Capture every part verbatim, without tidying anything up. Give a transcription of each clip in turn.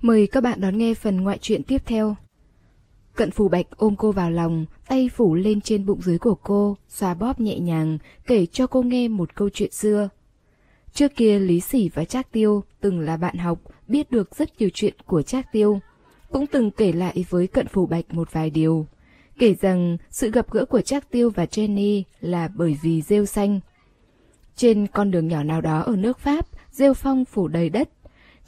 Mời các bạn đón nghe phần ngoại truyện tiếp theo. Cận Phù Bạch ôm cô vào lòng, tay phủ lên trên bụng dưới của cô, xoa bóp nhẹ nhàng, kể cho cô nghe một câu chuyện xưa. Trước kia Lý Sỉ và Trác Tiêu từng là bạn học, biết được rất nhiều chuyện của Trác Tiêu. Cũng từng kể lại với Cận Phù Bạch một vài điều. Kể rằng sự gặp gỡ của Trác Tiêu và Jenny là bởi vì rêu xanh. Trên con đường nhỏ nào đó ở nước Pháp, rêu phong phủ đầy đất.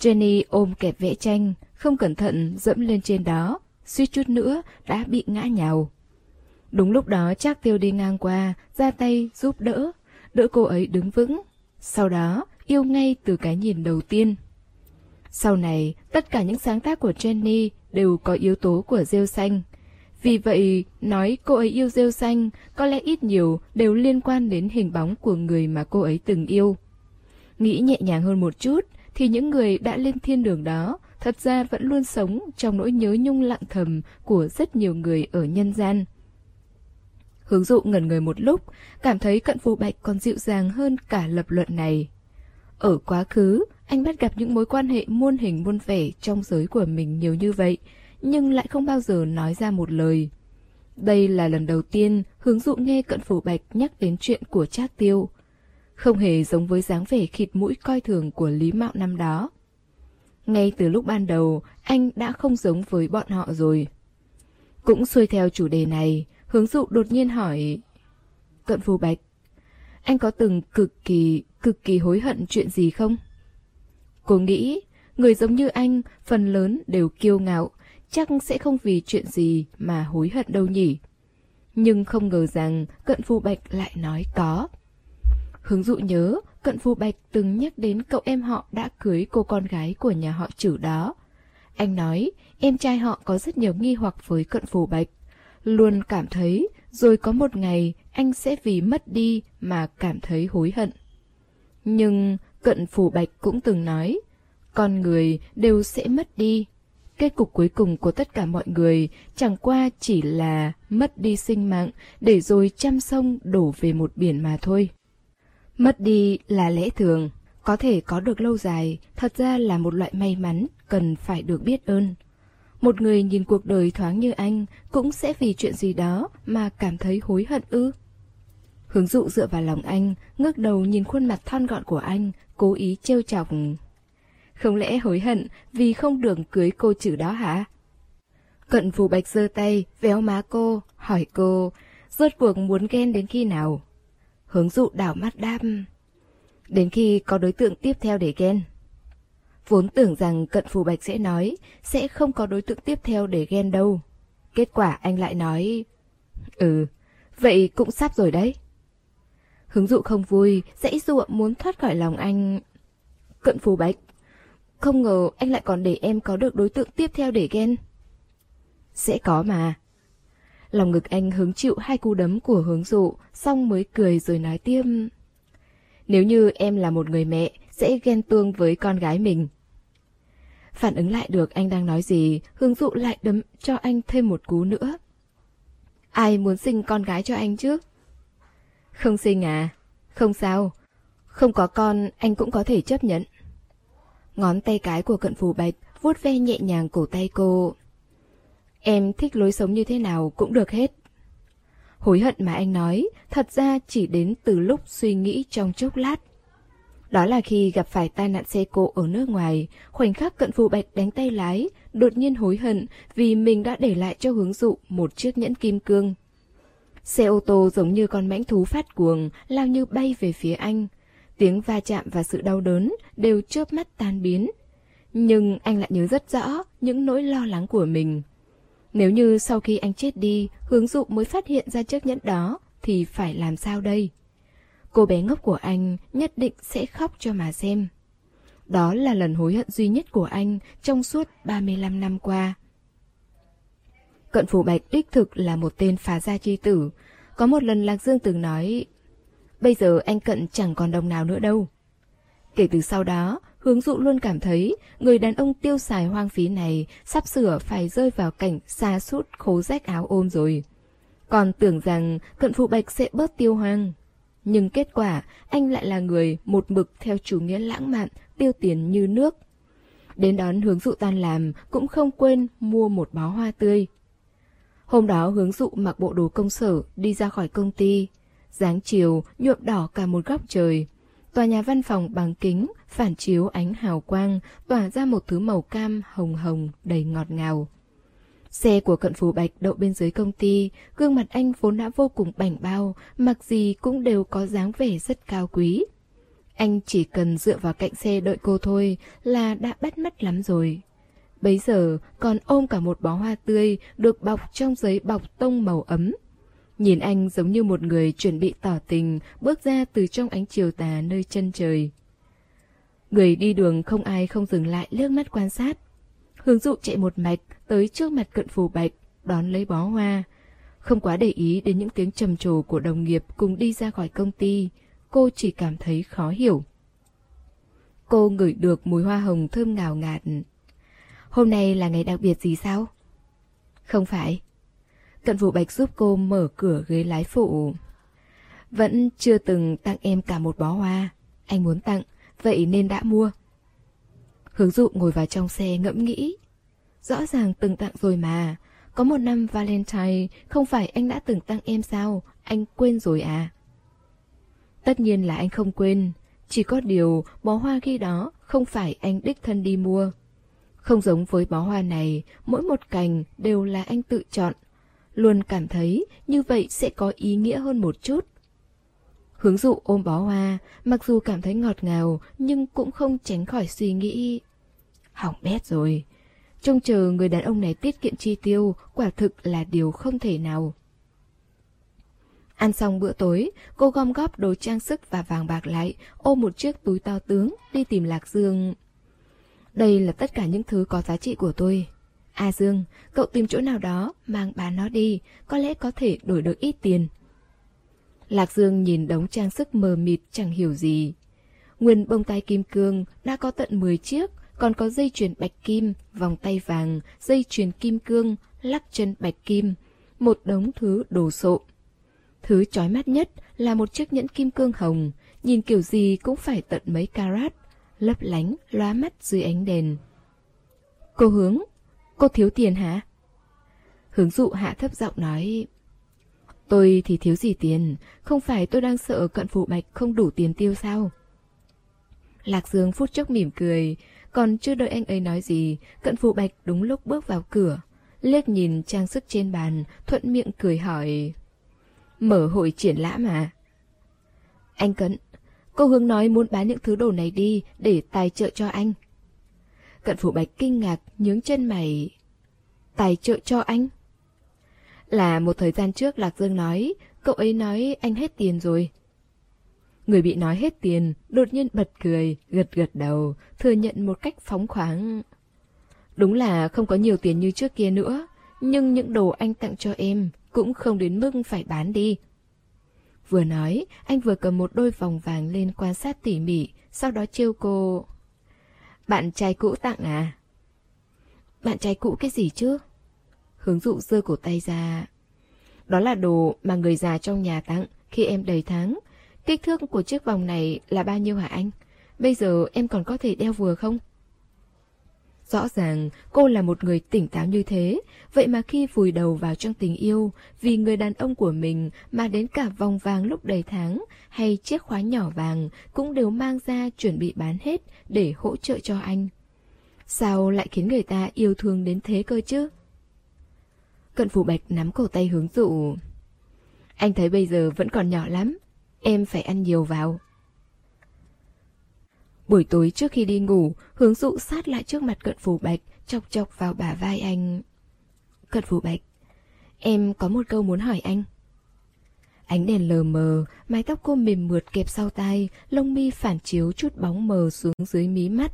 Jenny ôm kẹp vẽ tranh, không cẩn thận dẫm lên trên đó, suýt chút nữa đã bị ngã nhào. Đúng lúc đó Trác Tiêu đi ngang qua, ra tay giúp đỡ, đỡ cô ấy đứng vững. Sau đó yêu ngay từ cái nhìn đầu tiên. Sau này tất cả những sáng tác của Jenny đều có yếu tố của rêu xanh. Vì vậy nói cô ấy yêu rêu xanh có lẽ ít nhiều đều liên quan đến hình bóng của người mà cô ấy từng yêu. Nghĩ nhẹ nhàng hơn một chút thì những người đã lên thiên đường đó thật ra vẫn luôn sống trong nỗi nhớ nhung lặng thầm của rất nhiều người ở nhân gian. Hướng Dụ ngẩn người một lúc, cảm thấy Cận Phù Bạch còn dịu dàng hơn cả lập luận này. Ở quá khứ, anh bắt gặp những mối quan hệ muôn hình muôn vẻ trong giới của mình nhiều như vậy, nhưng lại không bao giờ nói ra một lời. Đây là lần đầu tiên Hướng Dụ nghe Cận Phù Bạch nhắc đến chuyện của Trác Tiêu. Không hề giống với dáng vẻ khịt mũi coi thường của Lý Mạo năm đó. Ngay từ lúc ban đầu, anh đã không giống với bọn họ rồi. Cũng xuôi theo chủ đề này, Hướng Dụ đột nhiên hỏi Cận Phù Bạch, anh có từng cực kỳ, cực kỳ hối hận chuyện gì không? Cô nghĩ, người giống như anh, phần lớn đều kiêu ngạo, chắc sẽ không vì chuyện gì mà hối hận đâu nhỉ. Nhưng không ngờ rằng Cận Phù Bạch lại nói có. Hướng Dụ nhớ, Cận Phù Bạch từng nhắc đến cậu em họ đã cưới cô con gái của nhà họ Trử đó. Anh nói, em trai họ có rất nhiều nghi hoặc với Cận Phù Bạch. Luôn cảm thấy rồi có một ngày anh sẽ vì mất đi mà cảm thấy hối hận. Nhưng Cận Phù Bạch cũng từng nói, con người đều sẽ mất đi. Kết cục cuối cùng của tất cả mọi người chẳng qua chỉ là mất đi sinh mạng để rồi trăm sông đổ về một biển mà thôi. Mất đi là lẽ thường, có thể có được lâu dài thật ra là một loại may mắn cần phải được biết ơn. Một người nhìn cuộc đời thoáng như anh cũng sẽ vì chuyện gì đó mà cảm thấy hối hận ư? Hướng Dụ dựa vào lòng anh, ngước đầu nhìn khuôn mặt thon gọn của anh, cố ý trêu chọc. Không lẽ hối hận vì không được cưới cô Trử đó hả? Cận Phù Bạch giơ tay, véo má cô, hỏi cô, rốt cuộc muốn ghen đến khi nào? Hướng Dụ đảo mắt đáp, đến khi có đối tượng tiếp theo để ghen. Vốn tưởng rằng Cận Phù Bạch sẽ nói, sẽ không có đối tượng tiếp theo để ghen đâu. Kết quả anh lại nói, ừ, vậy cũng sắp rồi đấy. Hướng Dụ không vui, dãy dụa muốn thoát khỏi lòng anh. Cận Phù Bạch, không ngờ anh lại còn để em có được đối tượng tiếp theo để ghen. Sẽ có mà. Lòng ngực anh hứng chịu hai cú đấm của Hướng Dụ, xong mới cười rồi nói tiếp. Nếu như em là một người mẹ, sẽ ghen tuông với con gái mình. Phản ứng lại được anh đang nói gì, Hướng Dụ lại đấm cho anh thêm một cú nữa. Ai muốn sinh con gái cho anh chứ? Không sinh à? Không sao. Không có con, anh cũng có thể chấp nhận. Ngón tay cái của Cận Phù Bạch vuốt ve nhẹ nhàng cổ tay cô. Em thích lối sống như thế nào cũng được hết. Hối hận mà anh nói, thật ra chỉ đến từ lúc suy nghĩ trong chốc lát. Đó là khi gặp phải tai nạn xe cộ ở nước ngoài, khoảnh khắc Cận Phù Bạch đánh tay lái, đột nhiên hối hận vì mình đã để lại cho Hướng Dụ một chiếc nhẫn kim cương. Xe ô tô giống như con mãnh thú phát cuồng, lao như bay về phía anh. Tiếng va chạm và sự đau đớn đều chớp mắt tan biến. Nhưng anh lại nhớ rất rõ những nỗi lo lắng của mình. Nếu như sau khi anh chết đi, Hướng Dụ mới phát hiện ra chiếc nhẫn đó, thì phải làm sao đây? Cô bé ngốc của anh nhất định sẽ khóc cho mà xem. Đó là lần hối hận duy nhất của anh trong suốt ba mươi lăm năm qua. Cận Phù Bạch đích thực là một tên phá gia chi tử. Có một lần Lạc Dương từng nói, bây giờ anh Cận chẳng còn đồng nào nữa đâu. Kể từ sau đó, Hướng Dụ luôn cảm thấy người đàn ông tiêu xài hoang phí này sắp sửa phải rơi vào cảnh sa sút khố rách áo ôm rồi. Còn tưởng rằng Cận Phù Bạch sẽ bớt tiêu hoang. Nhưng kết quả, anh lại là người một mực theo chủ nghĩa lãng mạn, tiêu tiền như nước. đến đón Hướng Dụ tan làm cũng không quên mua một bó hoa tươi. Hôm đó Hướng Dụ mặc bộ đồ công sở đi ra khỏi công ty. Dáng chiều nhuộm đỏ cả một góc trời. Tòa nhà văn phòng bằng kính phản chiếu ánh hào quang, tỏa ra một thứ màu cam hồng hồng đầy ngọt ngào. Xe của Cận Phù Bạch đậu bên dưới công ty, gương mặt anh vốn đã vô cùng bảnh bao, mặc gì cũng đều có dáng vẻ rất cao quý. Anh chỉ cần dựa vào cạnh xe đợi cô thôi là đã bắt mắt lắm rồi. Bấy giờ còn ôm cả một bó hoa tươi được bọc trong giấy bọc tông màu ấm. Nhìn anh giống như một người chuẩn bị tỏ tình bước ra từ trong ánh chiều tà nơi chân trời. Người đi đường không ai không dừng lại liếc mắt quan sát. Hướng Dụ chạy một mạch tới trước mặt Cận Phù Bạch, đón lấy bó hoa. Không quá để ý đến những tiếng trầm trồ của đồng nghiệp cùng đi ra khỏi công ty, cô chỉ cảm thấy khó hiểu. Cô ngửi được mùi hoa hồng thơm ngào ngạt. Hôm nay là ngày đặc biệt gì sao? Không phải. Cận Phù Bạch giúp cô mở cửa ghế lái phụ. Vẫn chưa từng tặng em cả một bó hoa. Anh muốn tặng, vậy nên đã mua. Hướng Dụ ngồi vào trong xe ngẫm nghĩ. Rõ ràng từng tặng rồi mà. Có một năm Valentine, không phải anh đã từng tặng em sao? Anh quên rồi à? Tất nhiên là anh không quên. Chỉ có điều bó hoa khi đó không phải anh đích thân đi mua. Không giống với bó hoa này, mỗi một cành đều là anh tự chọn. Luôn cảm thấy như vậy sẽ có ý nghĩa hơn một chút. Hướng Dụ ôm bó hoa, mặc dù cảm thấy ngọt ngào nhưng cũng không tránh khỏi suy nghĩ. Hỏng bét rồi. Trông chờ người đàn ông này tiết kiệm chi tiêu quả thực là điều không thể nào. Ăn xong bữa tối, cô gom góp đồ trang sức và vàng bạc lại, ôm một chiếc túi to tướng đi tìm Lạc Dương. Đây là tất cả những thứ có giá trị của tôi. À Dương, cậu tìm chỗ nào đó, mang bán nó đi, có lẽ có thể đổi được ít tiền. Lạc Dương nhìn đống trang sức mờ mịt chẳng hiểu gì. Nguyên bông tai kim cương đã có tận mười chiếc, còn có dây chuyền bạch kim, vòng tay vàng, dây chuyền kim cương, lắc chân bạch kim, một đống thứ đồ sộ. Thứ chói mắt nhất là một chiếc nhẫn kim cương hồng, nhìn kiểu gì cũng phải tận mấy carat, lấp lánh, lóa mắt dưới ánh đèn. Cô Hướng, cô thiếu tiền hả? Hướng Dụ hạ thấp giọng nói. Tôi thì thiếu gì tiền, không phải tôi đang sợ Cận Phù Bạch không đủ tiền tiêu sao? Lạc Dương phút chốc mỉm cười, còn chưa đợi anh ấy nói gì, Cận Phù Bạch đúng lúc bước vào cửa, liếc nhìn trang sức trên bàn, thuận miệng cười hỏi. Mở hội triển lãm à? Anh Cận, cô Hướng nói muốn bán những thứ đồ này đi để tài trợ cho anh. Cận Phù Bạch kinh ngạc nhướng chân mày. Tài trợ cho anh? Là một thời gian trước Lạc Dương nói, cậu ấy nói anh hết tiền rồi. Người bị nói hết tiền đột nhiên bật cười, gật gật đầu, thừa nhận một cách phóng khoáng. Đúng là không có nhiều tiền như trước kia nữa, nhưng những đồ anh tặng cho em cũng không đến mức phải bán đi. Vừa nói, anh vừa cầm một đôi vòng vàng lên quan sát tỉ mỉ, sau đó trêu cô. Bạn trai cũ tặng à? Bạn trai cũ cái gì chứ? Hướng Dụ giơ cổ tay ra. Đó là đồ mà người già trong nhà tặng khi em đầy tháng. Kích thước của chiếc vòng này là bao nhiêu hả anh? Bây giờ em còn có thể đeo vừa không? Rõ ràng cô là một người tỉnh táo như thế, vậy mà khi vùi đầu vào trong tình yêu, vì người đàn ông của mình mà đến cả vòng vàng lúc đầy tháng hay chiếc khóa nhỏ vàng cũng đều mang ra chuẩn bị bán hết để hỗ trợ cho anh. Sao lại khiến người ta yêu thương đến thế cơ chứ? Cận Phù Bạch nắm cổ tay Hướng Dụ. Anh thấy bây giờ vẫn còn nhỏ lắm, em phải ăn nhiều vào. Buổi tối trước khi đi ngủ, Hướng Dụ sát lại trước mặt Cận Phù Bạch, chọc chọc vào bả vai anh. Cận Phù Bạch, em có một câu muốn hỏi anh. Ánh đèn lờ mờ, mái tóc cô mềm mượt kẹp sau tai, lông mi phản chiếu chút bóng mờ xuống dưới mí mắt.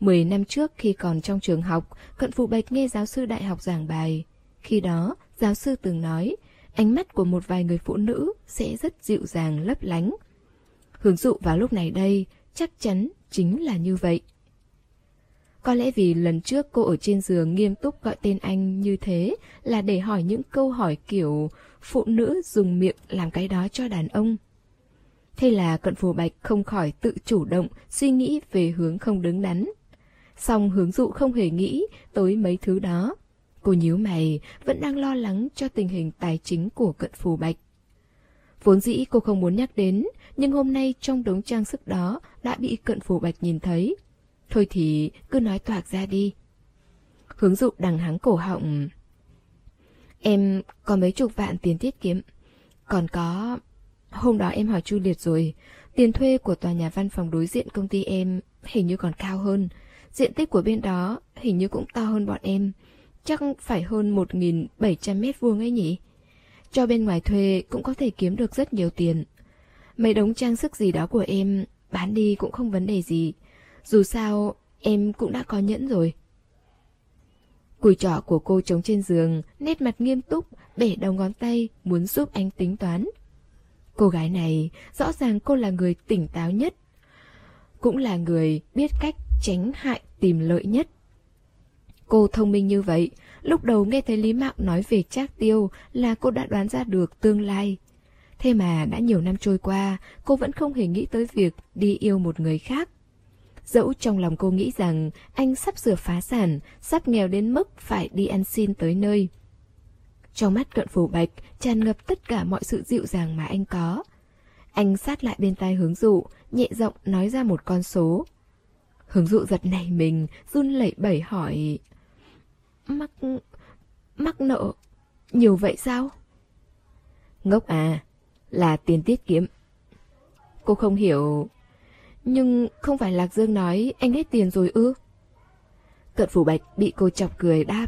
Mười năm trước khi còn trong trường học, Cận Phù Bạch nghe giáo sư đại học giảng bài. Khi đó, giáo sư từng nói, ánh mắt của một vài người phụ nữ sẽ rất dịu dàng lấp lánh. Hướng Dụ vào lúc này đây, chắc chắn chính là như vậy. Có lẽ vì lần trước cô ở trên giường nghiêm túc gọi tên anh như thế là để hỏi những câu hỏi kiểu phụ nữ dùng miệng làm cái đó cho đàn ông. Thế là Cận Phù Bạch không khỏi tự chủ động suy nghĩ về hướng không đứng đắn. song Hướng Dụ không hề nghĩ tới mấy thứ đó. Cô nhíu mày, vẫn đang lo lắng cho tình hình tài chính của Cận Phù Bạch. Vốn dĩ cô không muốn nhắc đến, nhưng hôm nay trong đống trang sức đó đã bị Cận Phù Bạch nhìn thấy. Thôi thì cứ nói toạc ra đi. Hướng Dụ đằng hắng cổ họng. Em có mấy chục vạn tiền tiết kiệm. Còn có... Hôm đó em hỏi Chu Liệt rồi, tiền thuê của tòa nhà văn phòng đối diện công ty em hình như còn cao hơn. Diện tích của bên đó hình như cũng to hơn bọn em. Chắc phải hơn một nghìn bảy trăm mét vuông ấy nhỉ? Cho bên ngoài thuê cũng có thể kiếm được rất nhiều tiền. Mấy đống trang sức gì đó của em bán đi cũng không vấn đề gì. Dù sao em cũng đã có nhẫn rồi. Cùi trỏ của cô chống trên giường, nét mặt nghiêm túc, bẻ đầu ngón tay muốn giúp anh tính toán. Cô gái này, rõ ràng cô là người tỉnh táo nhất, cũng là người biết cách tránh hại tìm lợi nhất. Cô thông minh như vậy, lúc đầu nghe thấy Lý Mạo nói về Trác Tiêu là cô đã đoán ra được tương lai. Thế mà đã nhiều năm trôi qua, cô vẫn không hề nghĩ tới việc đi yêu một người khác. Dẫu trong lòng cô nghĩ rằng anh sắp sửa phá sản, sắp nghèo đến mức phải đi ăn xin tới nơi. Trong mắt Cận Phù Bạch tràn ngập tất cả mọi sự dịu dàng mà anh có. Anh sát lại bên tai Hướng Dụ, nhẹ giọng nói ra một con số. Hướng Dụ giật nảy mình, run lẩy bẩy hỏi. Mắc... mắc nợ... nhiều vậy sao? Ngốc à, là tiền tiết kiệm. Cô không hiểu. Nhưng không phải Lạc Dương nói anh hết tiền rồi ư? Cận Phù Bạch bị cô chọc cười đáp.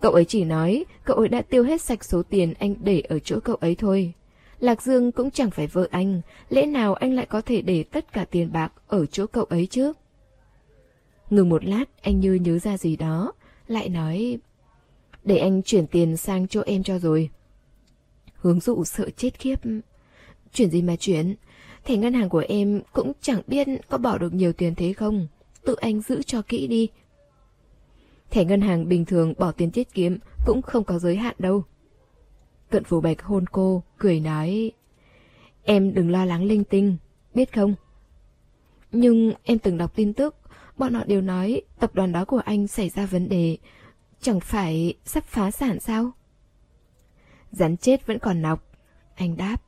Cậu ấy chỉ nói cậu ấy đã tiêu hết sạch số tiền anh để ở chỗ cậu ấy thôi. Lạc Dương cũng chẳng phải vợ anh, lẽ nào anh lại có thể để tất cả tiền bạc ở chỗ cậu ấy chứ? Ngừng một lát, anh như nhớ ra gì đó, lại nói, để anh chuyển tiền sang chỗ em cho rồi. Hướng Dụ sợ chết khiếp. Chuyển gì mà chuyển? Thẻ ngân hàng của em cũng chẳng biết có bỏ được nhiều tiền thế không. Tự anh giữ cho kỹ đi. Thẻ ngân hàng bình thường bỏ tiền tiết kiệm cũng không có giới hạn đâu. Cận Phù Bạch hôn cô, cười nói, em đừng lo lắng linh tinh, biết không? Nhưng em từng đọc tin tức, bọn họ đều nói tập đoàn đó của anh xảy ra vấn đề. Chẳng phải sắp phá sản sao? Rắn chết vẫn còn nọc, anh đáp.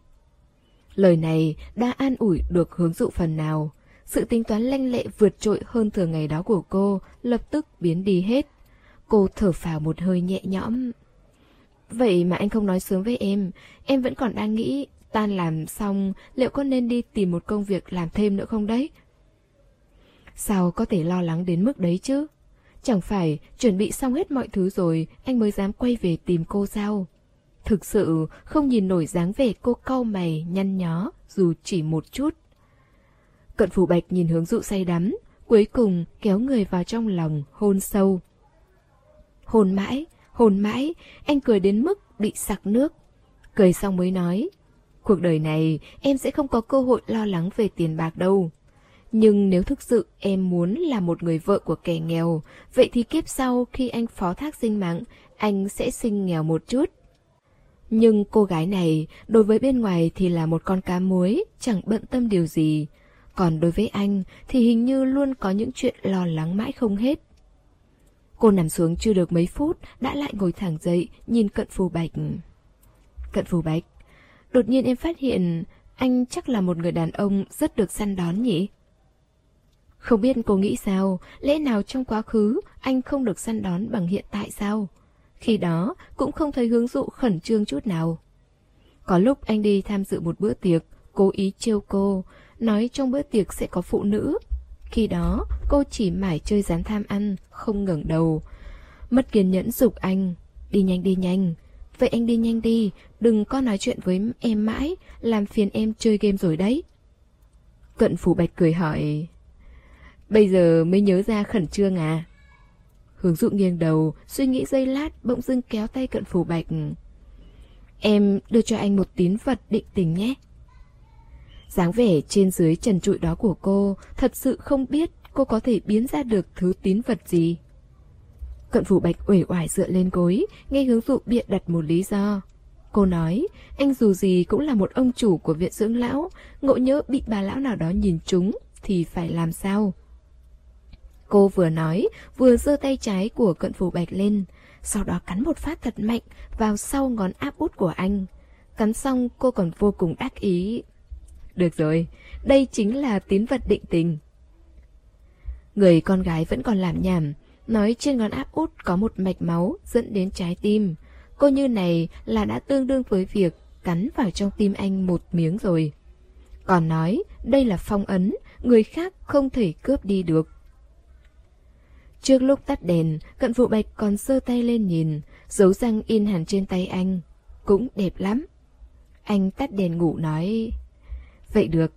Lời này đã an ủi được Hướng Dụ phần nào. Sự tính toán lanh lẹ vượt trội hơn thường ngày đó của cô lập tức biến đi hết. Cô thở phào một hơi nhẹ nhõm. Vậy mà anh không nói sớm với em. Em vẫn còn đang nghĩ tan làm xong liệu có nên đi tìm một công việc làm thêm nữa không đấy? Sao có thể lo lắng đến mức đấy chứ? Chẳng phải chuẩn bị xong hết mọi thứ rồi anh mới dám quay về tìm cô sao? Thực sự không nhìn nổi dáng vẻ cô cau mày nhăn nhó dù chỉ một chút. Cận Phù Bạch nhìn Hướng Dụ say đắm, cuối cùng kéo người vào trong lòng hôn sâu. Hôn mãi, hôn mãi, anh cười đến mức bị sặc nước. Cười xong mới nói, cuộc đời này em sẽ không có cơ hội lo lắng về tiền bạc đâu. Nhưng nếu thực sự em muốn là một người vợ của kẻ nghèo, vậy thì kiếp sau khi anh phó thác sinh mạng, anh sẽ sinh nghèo một chút. Nhưng cô gái này, đối với bên ngoài thì là một con cá muối, chẳng bận tâm điều gì. Còn đối với anh thì hình như luôn có những chuyện lo lắng mãi không hết. Cô nằm xuống chưa được mấy phút, đã lại ngồi thẳng dậy, nhìn Cận Phù Bạch. Cận Phù Bạch, đột nhiên em phát hiện anh chắc là một người đàn ông rất được săn đón nhỉ? Không biết cô nghĩ sao, lẽ nào trong quá khứ anh không được săn đón bằng hiện tại sao? Khi đó cũng không thấy Hướng Dụ khẩn trương chút nào. Có lúc anh đi tham dự một bữa tiệc, cố ý trêu cô, nói trong bữa tiệc sẽ có phụ nữ. Khi đó cô chỉ mải chơi dán tham ăn, không ngẩng đầu. Mất kiên nhẫn giục anh, đi nhanh đi nhanh. Vậy anh đi nhanh đi, đừng có nói chuyện với em mãi, làm phiền em chơi game rồi đấy. Cận Phù Bạch cười hỏi, bây giờ mới nhớ ra khẩn trương à? Hướng Dụ nghiêng đầu, suy nghĩ giây lát, bỗng dưng kéo tay Cận Phù Bạch. Em đưa cho anh một tín vật định tình nhé. Dáng vẻ trên dưới trần trụi đó của cô, thật sự không biết cô có thể biến ra được thứ tín vật gì. Cận Phù Bạch uể oải dựa lên gối, nghe Hướng Dụ bịa đặt một lý do. Cô nói, anh dù gì cũng là một ông chủ của viện dưỡng lão, ngộ nhỡ bị bà lão nào đó nhìn trúng thì phải làm sao? Cô vừa nói, vừa giơ tay trái của Cận Phù Bạch lên, sau đó cắn một phát thật mạnh vào sau ngón áp út của anh. Cắn xong cô còn vô cùng đắc ý. Được rồi, đây chính là tín vật định tình. Người con gái vẫn còn làm nhảm, nói trên ngón áp út có một mạch máu dẫn đến trái tim. Cô như này là đã tương đương với việc cắn vào trong tim anh một miếng rồi. Còn nói đây là phong ấn, người khác không thể cướp đi được. Trước lúc tắt đèn, Cận Phù Bạch còn giơ tay lên nhìn, dấu răng in hẳn trên tay anh. Cũng đẹp lắm. Anh tắt đèn ngủ nói, vậy được,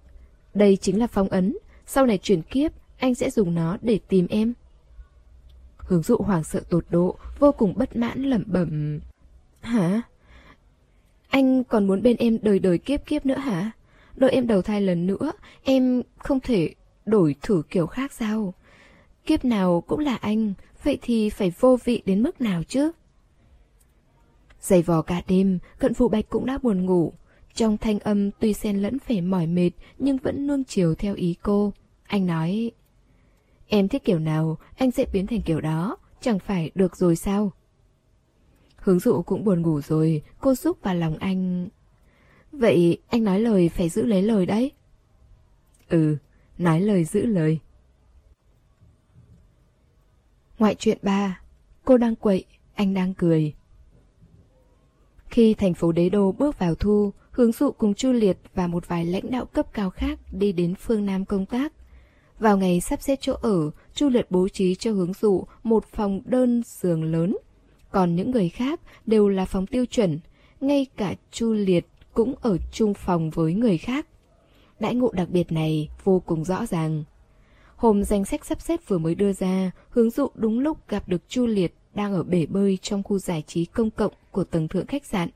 đây chính là phong ấn, sau này chuyển kiếp anh sẽ dùng nó để tìm em. Hướng Dụ hoảng sợ tột độ, vô cùng bất mãn lẩm bẩm, hả? Anh còn muốn bên em đời đời kiếp kiếp nữa hả? Đợi em đầu thai lần nữa, em không thể đổi thử kiểu khác sao? Kiếp nào cũng là anh, vậy thì phải vô vị đến mức nào chứ? Giày vò cả đêm, Cận Phù Bạch cũng đã buồn ngủ. Trong thanh âm tuy xen lẫn vẻ mỏi mệt nhưng vẫn nuông chiều theo ý cô. Anh nói, em thích kiểu nào anh sẽ biến thành kiểu đó, chẳng phải được rồi sao? Hướng Dụ cũng buồn ngủ rồi, cô giúp vào lòng anh. Vậy anh nói lời phải giữ lấy lời đấy. Ừ, nói lời giữ lời. Ngoại truyện ba. Cô đang quậy, anh đang cười. Khi thành phố Đế Đô bước vào thu, Hướng Dụ cùng Chu Liệt và một vài lãnh đạo cấp cao khác đi đến phương Nam công tác. Vào ngày sắp xếp chỗ ở, Chu Liệt bố trí cho Hướng Dụ một phòng đơn giường lớn. Còn những người khác đều là phòng tiêu chuẩn, ngay cả Chu Liệt cũng ở chung phòng với người khác. Đãi ngộ đặc biệt này vô cùng rõ ràng. Hôm danh sách sắp xếp vừa mới đưa ra, Hướng Dụ đúng lúc gặp được Chu Liệt đang ở bể bơi trong khu giải trí công cộng của tầng thượng khách sạn.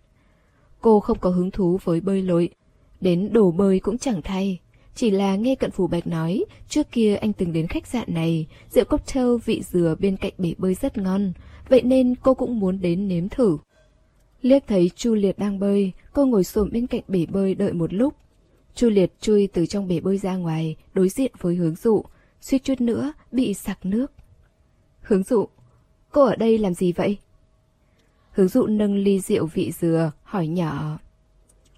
Cô không có hứng thú với bơi lội, đến đồ bơi cũng chẳng thay. Chỉ là nghe Cận Phù Bạch nói, trước kia anh từng đến khách sạn này, rượu cocktail vị dừa bên cạnh bể bơi rất ngon, vậy nên cô cũng muốn đến nếm thử. Liếc thấy Chu Liệt đang bơi, cô ngồi xổm bên cạnh bể bơi đợi một lúc. Chu Liệt chui từ trong bể bơi ra ngoài, đối diện với Hướng Dụ, suýt chút nữa bị sặc nước. Hướng Dụ, cô ở đây làm gì vậy? Hướng Dụ nâng ly rượu vị dừa, hỏi nhỏ.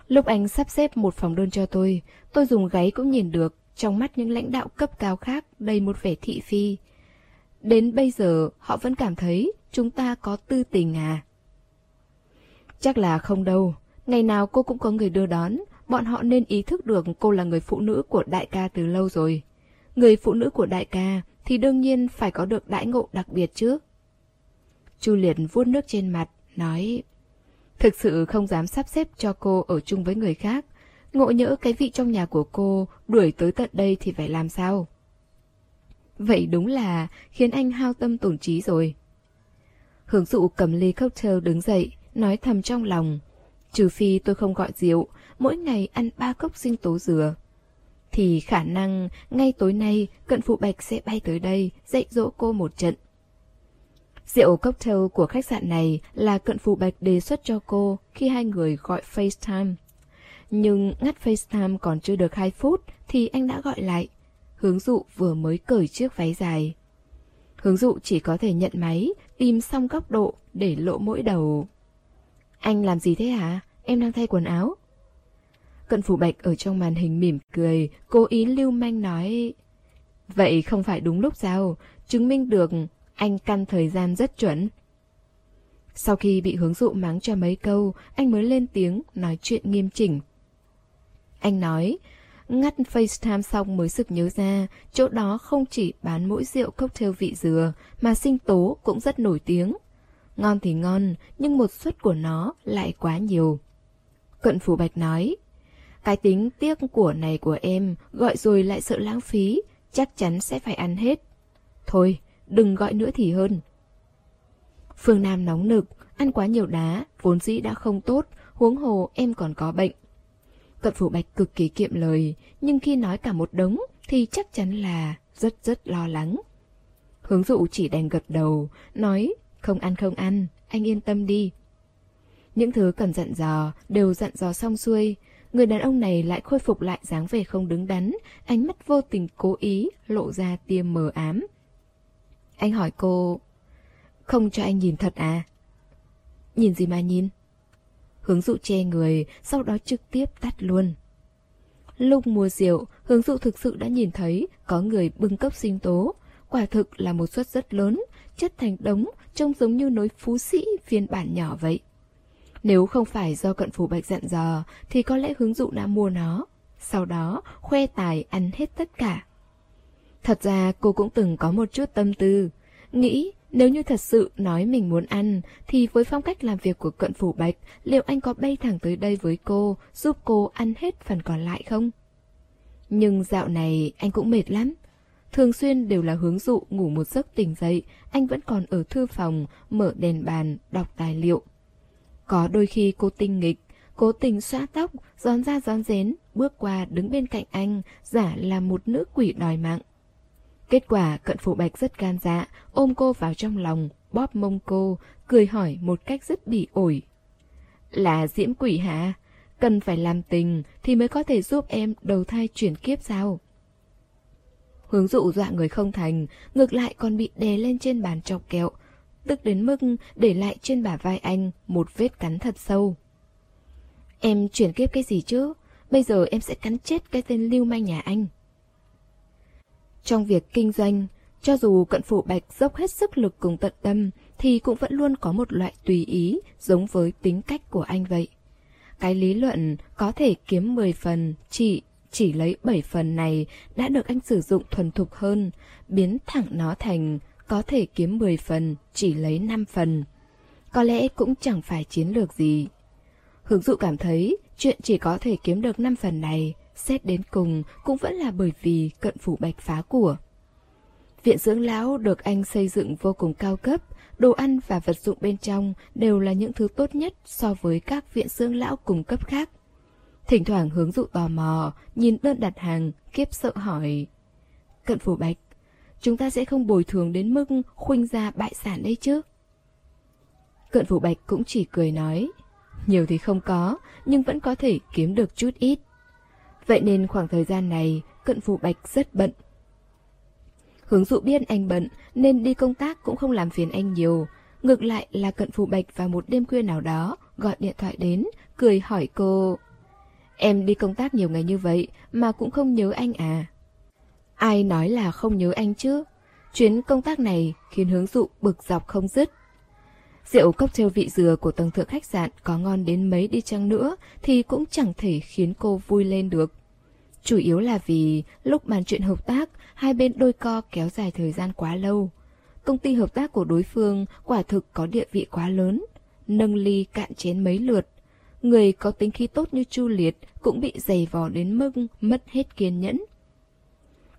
Lúc anh sắp xếp một phòng đơn cho tôi, tôi dùng gáy cũng nhìn được trong mắt những lãnh đạo cấp cao khác đầy một vẻ thị phi. Đến bây giờ họ vẫn cảm thấy chúng ta có tư tình à? Chắc là không đâu, ngày nào cô cũng có người đưa đón, bọn họ nên ý thức được cô là người phụ nữ của đại ca từ lâu rồi. Người phụ nữ của đại ca thì đương nhiên phải có được đãi ngộ đặc biệt chứ. Chu Liệt vuốt nước trên mặt, nói, thực sự không dám sắp xếp cho cô ở chung với người khác. Ngộ nhỡ cái vị trong nhà của cô đuổi tới tận đây thì phải làm sao? Vậy đúng là khiến anh hao tâm tổn trí rồi. Hướng Dụ cầm ly cocktail đứng dậy, nói thầm trong lòng, trừ phi tôi không gọi rượu, mỗi ngày ăn ba cốc sinh tố dừa, thì khả năng ngay tối nay Cận Phù Bạch sẽ bay tới đây dạy dỗ cô một trận. Rượu cocktail của khách sạn này là Cận Phù Bạch đề xuất cho cô khi hai người gọi FaceTime. Nhưng ngắt FaceTime còn chưa được hai phút thì anh đã gọi lại. Hướng Dụ vừa mới cởi chiếc váy dài. Hướng Dụ chỉ có thể nhận máy, tìm xong góc độ để lộ mỗi đầu. Anh làm gì thế hả? Em đang thay quần áo. Cận Phù Bạch ở trong màn hình mỉm cười, cố ý lưu manh nói, vậy không phải đúng lúc sao? Chứng minh được anh căn thời gian rất chuẩn. Sau khi bị Hướng Dụ mắng cho mấy câu, anh mới lên tiếng nói chuyện nghiêm chỉnh. Anh nói, ngắt FaceTime xong mới sực nhớ ra, chỗ đó không chỉ bán mỗi rượu cocktail vị dừa, mà sinh tố cũng rất nổi tiếng. Ngon thì ngon, nhưng một suất của nó lại quá nhiều. Cận Phù Bạch nói, cái tính tiếc của này của em, gọi rồi lại sợ lãng phí, chắc chắn sẽ phải ăn hết. Thôi, đừng gọi nữa thì hơn. Phương Nam nóng nực, ăn quá nhiều đá, vốn dĩ đã không tốt, huống hồ em còn có bệnh. Cận Phù Bạch cực kỳ kiệm lời, nhưng khi nói cả một đống thì chắc chắn là rất rất lo lắng. Hướng Dụ chỉ đành gật đầu, nói, không ăn không ăn, anh yên tâm đi. Những thứ cần dặn dò đều dặn dò xong xuôi, người đàn ông này lại khôi phục lại dáng vẻ không đứng đắn, ánh mắt vô tình cố ý lộ ra tia mờ ám. Anh hỏi cô, không cho anh nhìn thật à? Nhìn gì mà nhìn? Hướng Dụ che người, sau đó trực tiếp tắt luôn. Lúc mua rượu, Hướng Dụ thực sự đã nhìn thấy có người bưng cốc sinh tố. Quả thực là một suất rất lớn, chất thành đống, trông giống như nối Phú Sĩ phiên bản nhỏ vậy. Nếu không phải do Cận Phù Bạch dặn dò, thì có lẽ Hướng Dụ đã mua nó, sau đó khoe tài ăn hết tất cả. Thật ra cô cũng từng có một chút tâm tư, nghĩ nếu như thật sự nói mình muốn ăn, thì với phong cách làm việc của Cận Phù Bạch, liệu anh có bay thẳng tới đây với cô, giúp cô ăn hết phần còn lại không? Nhưng dạo này anh cũng mệt lắm. Thường xuyên đều là Hướng Dụ ngủ một giấc tỉnh dậy, anh vẫn còn ở thư phòng, mở đèn bàn, đọc tài liệu. Có đôi khi cô tinh nghịch, cố tình xõa tóc, rón ra rón rén, bước qua đứng bên cạnh anh, giả là một nữ quỷ đòi mạng. Kết quả Cận Phù Bạch rất gan dạ, ôm cô vào trong lòng, bóp mông cô, cười hỏi một cách rất bỉ ổi. Là diễm quỷ hả? Cần phải làm tình thì mới có thể giúp em đầu thai chuyển kiếp sao? Hướng Dụ dọa người không thành, ngược lại còn bị đè lên trên bàn chọc kẹo, tức đến mức để lại trên bả vai anh một vết cắn thật sâu. Em chuyển kiếp cái gì chứ? Bây giờ em sẽ cắn chết cái tên lưu manh nhà anh. Trong việc kinh doanh, cho dù Cận Phù Bạch dốc hết sức lực cùng tận tâm, thì cũng vẫn luôn có một loại tùy ý giống với tính cách của anh vậy. Cái lý luận có thể kiếm mười phần, chỉ chỉ lấy bảy phần này đã được anh sử dụng thuần thục hơn, biến thẳng nó thành có thể kiếm mười phần, chỉ lấy năm phần. Có lẽ cũng chẳng phải chiến lược gì. Hướng Dụ cảm thấy chuyện chỉ có thể kiếm được năm phần này, xét đến cùng cũng vẫn là bởi vì Cận Phù Bạch phá của. Viện dưỡng lão được anh xây dựng vô cùng cao cấp, đồ ăn và vật dụng bên trong đều là những thứ tốt nhất so với các viện dưỡng lão cùng cấp khác. Thỉnh thoảng Hướng Dụ tò mò, nhìn đơn đặt hàng, kiếp sợ hỏi. Cận Phù Bạch, chúng ta sẽ không bồi thường đến mức khuynh gia bại sản đấy chứ? Cận Phù Bạch cũng chỉ cười nói. Nhiều thì không có, nhưng vẫn có thể kiếm được chút ít. Vậy nên khoảng thời gian này, Cận Phù Bạch rất bận. Hướng Dụ biết anh bận, nên đi công tác cũng không làm phiền anh nhiều. Ngược lại là Cận Phù Bạch vào một đêm khuya nào đó, gọi điện thoại đến, cười hỏi cô. Em đi công tác nhiều ngày như vậy mà cũng không nhớ anh à? Ai nói là không nhớ anh chứ? Chuyến công tác này khiến Hướng Dụ bực dọc không dứt. Rượu cocktail vị dừa của tầng thượng khách sạn có ngon đến mấy đi chăng nữa thì cũng chẳng thể khiến cô vui lên được. Chủ yếu là vì lúc bàn chuyện hợp tác, hai bên đôi co kéo dài thời gian quá lâu. Công ty hợp tác của đối phương quả thực có địa vị quá lớn, nâng ly cạn chén mấy lượt. Người có tính khí tốt như Chu Liệt cũng bị giày vò đến mức mất hết kiên nhẫn.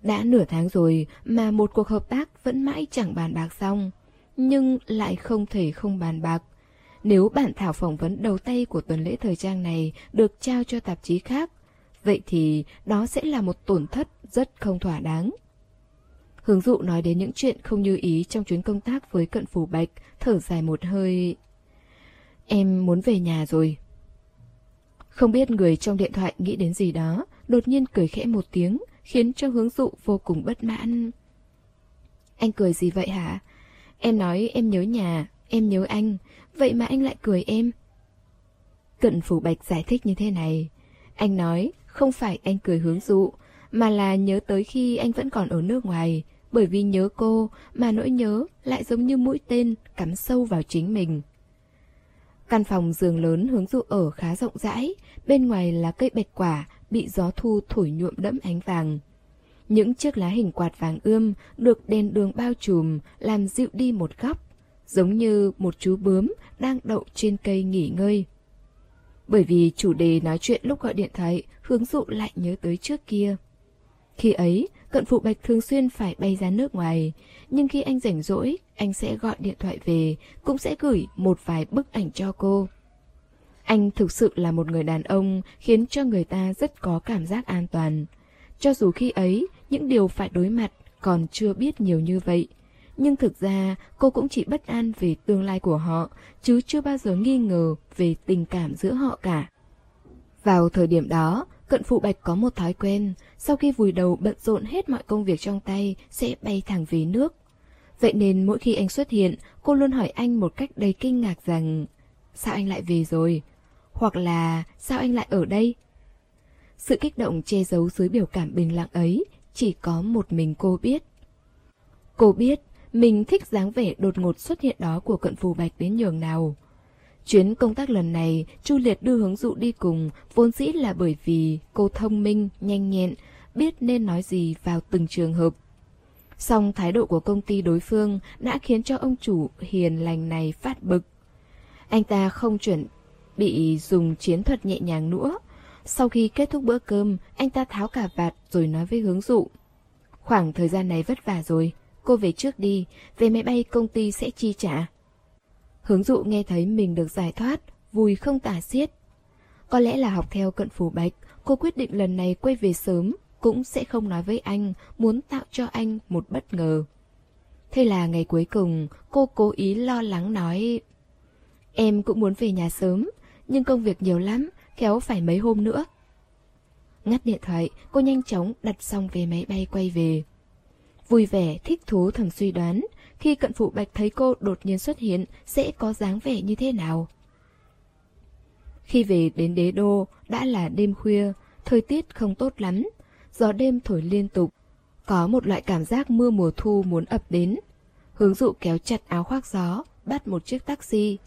Đã nửa tháng rồi mà một cuộc hợp tác vẫn mãi chẳng bàn bạc xong, nhưng lại không thể không bàn bạc. Nếu bản thảo phỏng vấn đầu tay của tuần lễ thời trang này được trao cho tạp chí khác, vậy thì đó sẽ là một tổn thất rất không thỏa đáng. Hướng Dụ nói đến những chuyện không như ý trong chuyến công tác với Cận Phù Bạch, thở dài một hơi. Em muốn về nhà rồi. Không biết người trong điện thoại nghĩ đến gì đó, đột nhiên cười khẽ một tiếng, khiến cho Hướng Dụ vô cùng bất mãn. Anh cười gì vậy hả? Em nói em nhớ nhà, em nhớ anh, vậy mà anh lại cười em. Cận Phù Bạch giải thích như thế này. Anh nói không phải anh cười Hướng Dụ, mà là nhớ tới khi anh vẫn còn ở nước ngoài. Bởi vì nhớ cô mà nỗi nhớ lại giống như mũi tên cắm sâu vào chính mình. Căn phòng giường lớn Hướng Dụ ở khá rộng rãi, bên ngoài là cây bạch quả bị gió thu thổi nhuộm đẫm ánh vàng. Những chiếc lá hình quạt vàng ươm được đèn đường bao trùm làm dịu đi một góc, giống như một chú bướm đang đậu trên cây nghỉ ngơi. Bởi vì chủ đề nói chuyện lúc gọi điện thoại, Hướng Dụ lại nhớ tới trước kia. Khi ấy, Cận Phù Bạch thường xuyên phải bay ra nước ngoài, nhưng khi anh rảnh rỗi, anh sẽ gọi điện thoại về, cũng sẽ gửi một vài bức ảnh cho cô. Anh thực sự là một người đàn ông khiến cho người ta rất có cảm giác an toàn. Cho dù khi ấy, những điều phải đối mặt còn chưa biết nhiều như vậy, nhưng thực ra cô cũng chỉ bất an về tương lai của họ, chứ chưa bao giờ nghi ngờ về tình cảm giữa họ cả. Vào thời điểm đó, Cận Phù Bạch có một thói quen, sau khi vùi đầu bận rộn hết mọi công việc trong tay sẽ bay thẳng về nước. Vậy nên mỗi khi anh xuất hiện, cô luôn hỏi anh một cách đầy kinh ngạc rằng: sao anh lại về rồi? Hoặc là sao anh lại ở đây? Sự kích động che giấu dưới biểu cảm bình lặng ấy chỉ có một mình cô biết. Cô biết mình thích dáng vẻ đột ngột xuất hiện đó của Cận Phù Bạch đến nhường nào. Chuyến công tác lần này, Chu Liệt đưa Hướng Dụ đi cùng vốn dĩ là bởi vì cô thông minh, nhanh nhẹn, biết nên nói gì vào từng trường hợp. Song thái độ của công ty đối phương đã khiến cho ông chủ hiền lành này phát bực. Anh ta không chuẩn bị dùng chiến thuật nhẹ nhàng nữa. Sau khi kết thúc bữa cơm, anh ta tháo cà vạt rồi nói với Hướng Dụ: khoảng thời gian này vất vả rồi, cô về trước đi, về máy bay công ty sẽ chi trả. Hướng Dụ nghe thấy mình được giải thoát, vui không tả xiết. Có lẽ là học theo Cận Phù Bạch, cô quyết định lần này quay về sớm, cũng sẽ không nói với anh, muốn tạo cho anh một bất ngờ. Thế là ngày cuối cùng, cô cố ý lo lắng nói: em cũng muốn về nhà sớm, nhưng công việc nhiều lắm, khéo phải mấy hôm nữa. Ngắt điện thoại, cô nhanh chóng đặt xong vé máy bay quay về. Vui vẻ, thích thú thầm suy đoán, khi Cận Phù Bạch thấy cô đột nhiên xuất hiện sẽ có dáng vẻ như thế nào. Khi về đến đế đô, đã là đêm khuya, thời tiết không tốt lắm, gió đêm thổi liên tục, có một loại cảm giác mưa mùa thu muốn ập đến. Hướng Dụ kéo chặt áo khoác gió, bắt một chiếc taxi.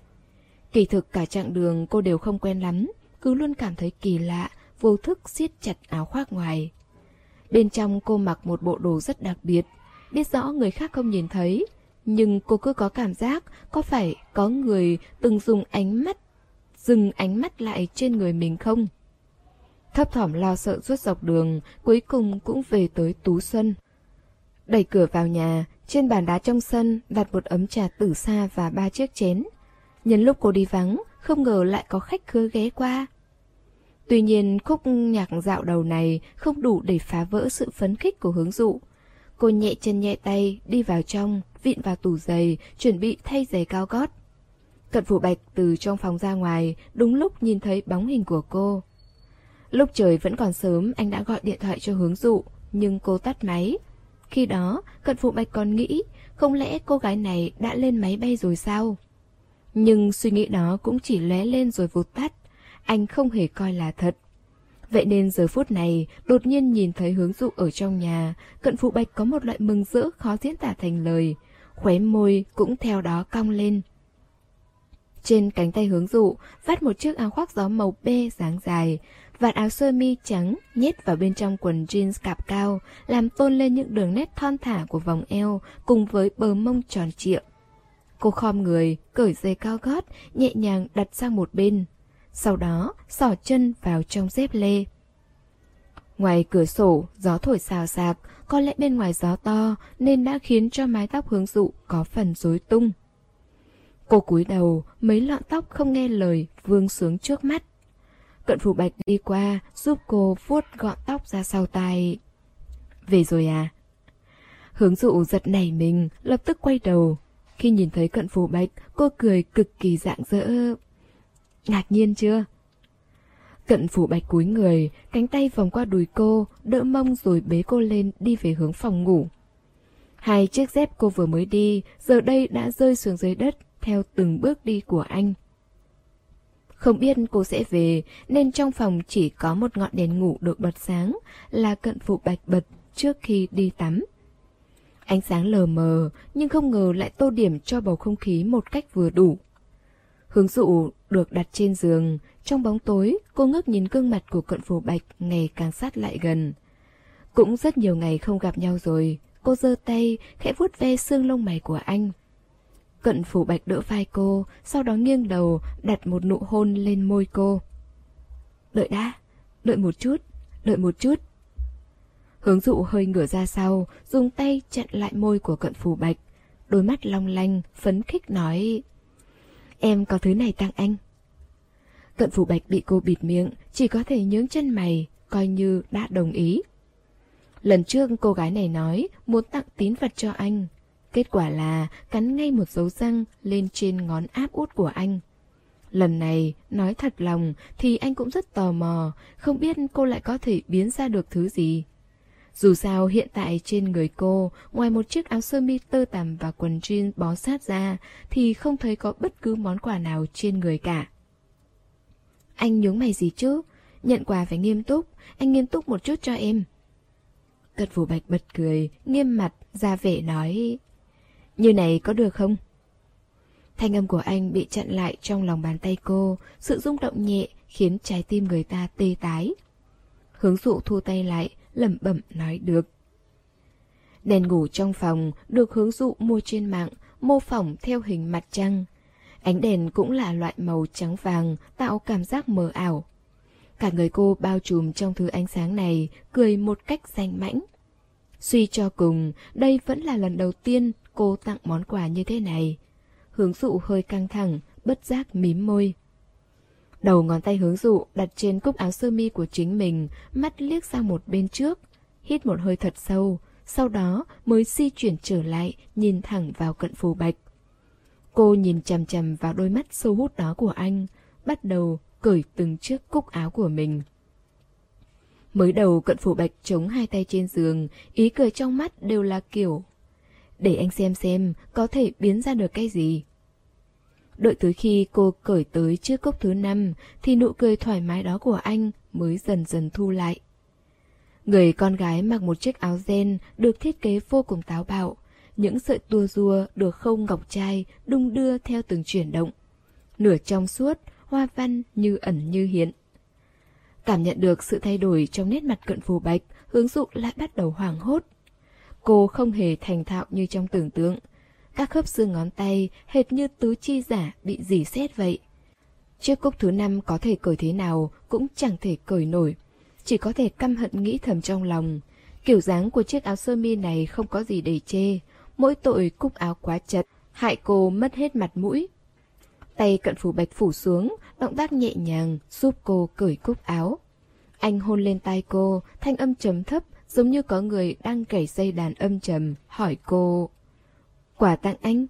Kỳ thực cả chặng đường cô đều không quen lắm, cứ luôn cảm thấy kỳ lạ, vô thức siết chặt áo khoác ngoài. Bên trong cô mặc một bộ đồ rất đặc biệt, biết rõ người khác không nhìn thấy, nhưng cô cứ có cảm giác có phải có người từng dùng ánh mắt, dừng ánh mắt lại trên người mình không? Thấp thỏm lo sợ suốt dọc đường, cuối cùng cũng về tới Tú Xuân. Đẩy cửa vào nhà, trên bàn đá trong sân đặt một ấm trà tử sa và ba chiếc chén. Nhân lúc cô đi vắng, không ngờ lại có khách khứa ghé qua. Tuy nhiên khúc nhạc dạo đầu này không đủ để phá vỡ sự phấn khích của Hướng Dụ. Cô nhẹ chân nhẹ tay đi vào trong, vịn vào tủ giày, chuẩn bị thay giày cao gót. Cận Phù Bạch từ trong phòng ra ngoài, đúng lúc nhìn thấy bóng hình của cô. Lúc trời vẫn còn sớm, anh đã gọi điện thoại cho Hướng Dụ, nhưng cô tắt máy. Khi đó, Cận Phù Bạch còn nghĩ, không lẽ cô gái này đã lên máy bay rồi sao? Nhưng suy nghĩ đó cũng chỉ lóe lên rồi vụt tắt, anh không hề coi là thật. Vậy nên giờ phút này, đột nhiên nhìn thấy Hướng Dụ ở trong nhà, Cận Phù Bạch có một loại mừng rỡ khó diễn tả thành lời, khóe môi cũng theo đó cong lên. Trên cánh tay Hướng Dụ, vắt một chiếc áo khoác gió màu bê dáng dài, vạt áo sơ mi trắng nhét vào bên trong quần jeans cạp cao, làm tôn lên những đường nét thon thả của vòng eo cùng với bờ mông tròn trịa. Cô khom người, cởi giày cao gót, nhẹ nhàng đặt sang một bên. Sau đó, xỏ chân vào trong dép lê. Ngoài cửa sổ, gió thổi xào xạc, có lẽ bên ngoài gió to nên đã khiến cho mái tóc Hướng Dụ có phần rối tung. Cô cúi đầu, mấy lọn tóc không nghe lời vương xuống trước mắt. Cận Phù Bạch đi qua, giúp cô vuốt gọn tóc ra sau tai. Về rồi à? Hướng Dụ giật nảy mình, lập tức quay đầu. Khi nhìn thấy Cận Phù Bạch, cô cười cực kỳ rạng rỡ. Ngạc nhiên chưa? Cận Phù Bạch cúi người, cánh tay vòng qua đùi cô, đỡ mông rồi bế cô lên đi về hướng phòng ngủ. Hai chiếc dép cô vừa mới đi, giờ đây đã rơi xuống dưới đất theo từng bước đi của anh. Không biết cô sẽ về, nên trong phòng chỉ có một ngọn đèn ngủ được bật sáng, là Cận Phù Bạch bật trước khi đi tắm. Ánh sáng lờ mờ, nhưng không ngờ lại tô điểm cho bầu không khí một cách vừa đủ. Hướng Dụ được đặt trên giường, trong bóng tối cô ngước nhìn gương mặt của Cận Phù Bạch ngày càng sát lại gần. Cũng rất nhiều ngày không gặp nhau rồi, cô giơ tay, khẽ vuốt ve xương lông mày của anh. Cận Phù Bạch đỡ vai cô, sau đó nghiêng đầu, đặt một nụ hôn lên môi cô. Đợi đã, đợi một chút, đợi một chút. Hướng Dụ hơi ngửa ra sau, dùng tay chặn lại môi của Cận Phù Bạch, đôi mắt long lanh, phấn khích nói: em có thứ này tặng anh. Cận Phù Bạch bị cô bịt miệng, chỉ có thể nhướng chân mày, coi như đã đồng ý. Lần trước cô gái này nói muốn tặng tín vật cho anh, kết quả là cắn ngay một dấu răng lên trên ngón áp út của anh. Lần này, nói thật lòng thì anh cũng rất tò mò, không biết cô lại có thể biến ra được thứ gì. Dù sao hiện tại trên người cô, ngoài một chiếc áo sơ mi tơ tằm và quần jean bó sát ra, thì không thấy có bất cứ món quà nào trên người cả. Anh nhướng mày gì chứ? Nhận quà phải nghiêm túc, anh nghiêm túc một chút cho em. Cật Vũ Bạch bật cười, nghiêm mặt, ra vẻ nói, như này có được không? Thanh âm của anh bị chặn lại trong lòng bàn tay cô, sự rung động nhẹ khiến trái tim người ta tê tái. Hướng Dụ thu tay lại, lẩm bẩm nói được. Đèn ngủ trong phòng được Hướng Dụ mua trên mạng, mô phỏng theo hình mặt trăng. Ánh đèn cũng là loại màu trắng vàng, tạo cảm giác mờ ảo. Cả người cô bao trùm trong thứ ánh sáng này, cười một cách ranh mãnh. Suy cho cùng, đây vẫn là lần đầu tiên cô tặng món quà như thế này. Hướng Dụ hơi căng thẳng, bất giác mím môi. Đầu ngón tay Hướng Dụ đặt trên cúc áo sơ mi của chính mình, mắt liếc sang một bên trước, hít một hơi thật sâu, sau đó mới di chuyển trở lại, nhìn thẳng vào Cận Phù Bạch. Cô nhìn chằm chằm vào đôi mắt sâu hút đó của anh, bắt đầu cởi từng chiếc cúc áo của mình. Mới đầu Cận Phù Bạch chống hai tay trên giường, ý cười trong mắt đều là kiểu để anh xem xem có thể biến ra được cái gì. Đợi tới khi cô cởi tới chiếc cốc thứ năm thì nụ cười thoải mái đó của anh mới dần dần thu lại. Người con gái mặc một chiếc áo ren được thiết kế vô cùng táo bạo, những sợi tua rua được khâu ngọc trai đung đưa theo từng chuyển động, nửa trong suốt, hoa văn như ẩn như hiện. Cảm nhận được sự thay đổi trong nét mặt Cận Phù Bạch, Hướng Dụ lại bắt đầu hoảng hốt. Cô không hề thành thạo như trong tưởng tượng. Các khớp xương ngón tay hệt như tứ chi giả bị rỉ sét vậy. Chiếc cúc thứ năm có thể cởi thế nào cũng chẳng thể cởi nổi. Chỉ có thể căm hận nghĩ thầm trong lòng. Kiểu dáng của chiếc áo sơ mi này không có gì để chê. Mỗi tội cúc áo quá chật, hại cô mất hết mặt mũi. Tay Cận Phù Bạch phủ xuống, động tác nhẹ nhàng giúp cô cởi cúc áo. Anh hôn lên tai cô, thanh âm trầm thấp, giống như có người đang cẩy dây đàn âm trầm, hỏi cô, quà tặng anh.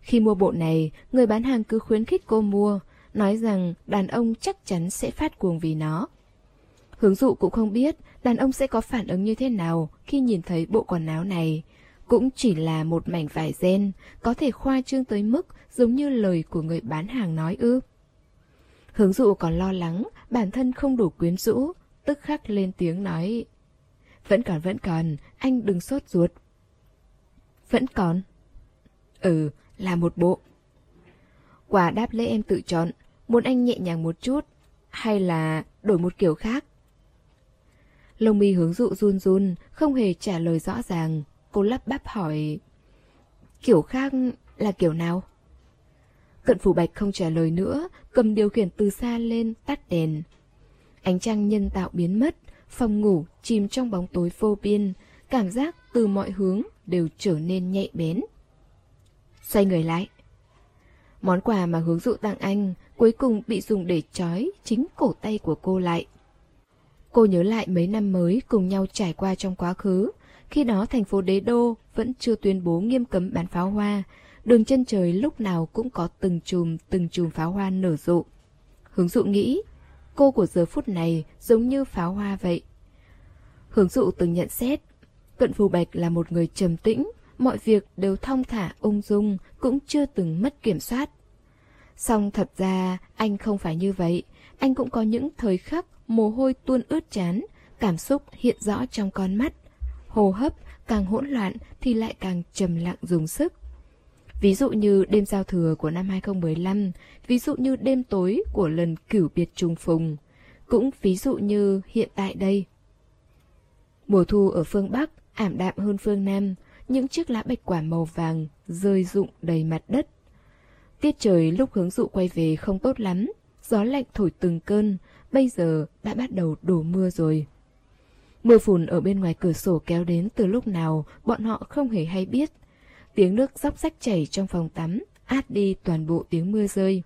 Khi mua bộ này, người bán hàng cứ khuyến khích cô mua, nói rằng đàn ông chắc chắn sẽ phát cuồng vì nó. Hướng Dụ cũng không biết đàn ông sẽ có phản ứng như thế nào khi nhìn thấy bộ quần áo này. Cũng chỉ là một mảnh vải ren, có thể khoa trương tới mức giống như lời của người bán hàng nói ư? Hướng Dụ còn lo lắng bản thân không đủ quyến rũ, tức khắc lên tiếng nói, vẫn còn, vẫn còn, anh đừng sốt ruột. Vẫn còn? Ừ, là một bộ. Quà đáp lễ em tự chọn, muốn anh nhẹ nhàng một chút, hay là đổi một kiểu khác? Lông mi Hướng Dụ run run, không hề trả lời rõ ràng. Cô lắp bắp hỏi, kiểu khác là kiểu nào? Cận Phù Bạch không trả lời nữa, cầm điều khiển từ xa lên tắt đèn. Ánh trăng nhân tạo biến mất, phòng ngủ chìm trong bóng tối vô biên, cảm giác từ mọi hướng đều trở nên nhạy bén. Xoay người lại. Món quà mà Hướng Dụ tặng anh cuối cùng bị dùng để trói chính cổ tay của cô lại. Cô nhớ lại mấy năm mới cùng nhau trải qua trong quá khứ. Khi đó thành phố Đế Đô vẫn chưa tuyên bố nghiêm cấm bán pháo hoa, đường chân trời lúc nào cũng có từng chùm từng chùm pháo hoa nở rộ. Hướng Dụ nghĩ, cô của giờ phút này giống như pháo hoa vậy. Hướng Dụ từng nhận xét, Cận Phù Bạch là một người trầm tĩnh, mọi việc đều thong thả ung dung, cũng chưa từng mất kiểm soát. Song thật ra, anh không phải như vậy, anh cũng có những thời khắc mồ hôi tuôn ướt trán, cảm xúc hiện rõ trong con mắt. Hô hấp càng hỗn loạn thì lại càng trầm lặng dùng sức. Ví dụ như đêm giao thừa của năm hai không một năm, ví dụ như đêm tối của lần cửu biệt trùng phùng, cũng ví dụ như hiện tại đây. Mùa thu ở phương Bắc ảm đạm hơn phương Nam, những chiếc lá bạch quả màu vàng rơi rụng đầy mặt đất. Tiết trời lúc Hướng Dụ quay về không tốt lắm, gió lạnh thổi từng cơn, bây giờ đã bắt đầu đổ mưa rồi. Mưa phùn ở bên ngoài cửa sổ kéo đến từ lúc nào, bọn họ không hề hay biết. Tiếng nước róc rách chảy trong phòng tắm, át đi toàn bộ tiếng mưa rơi.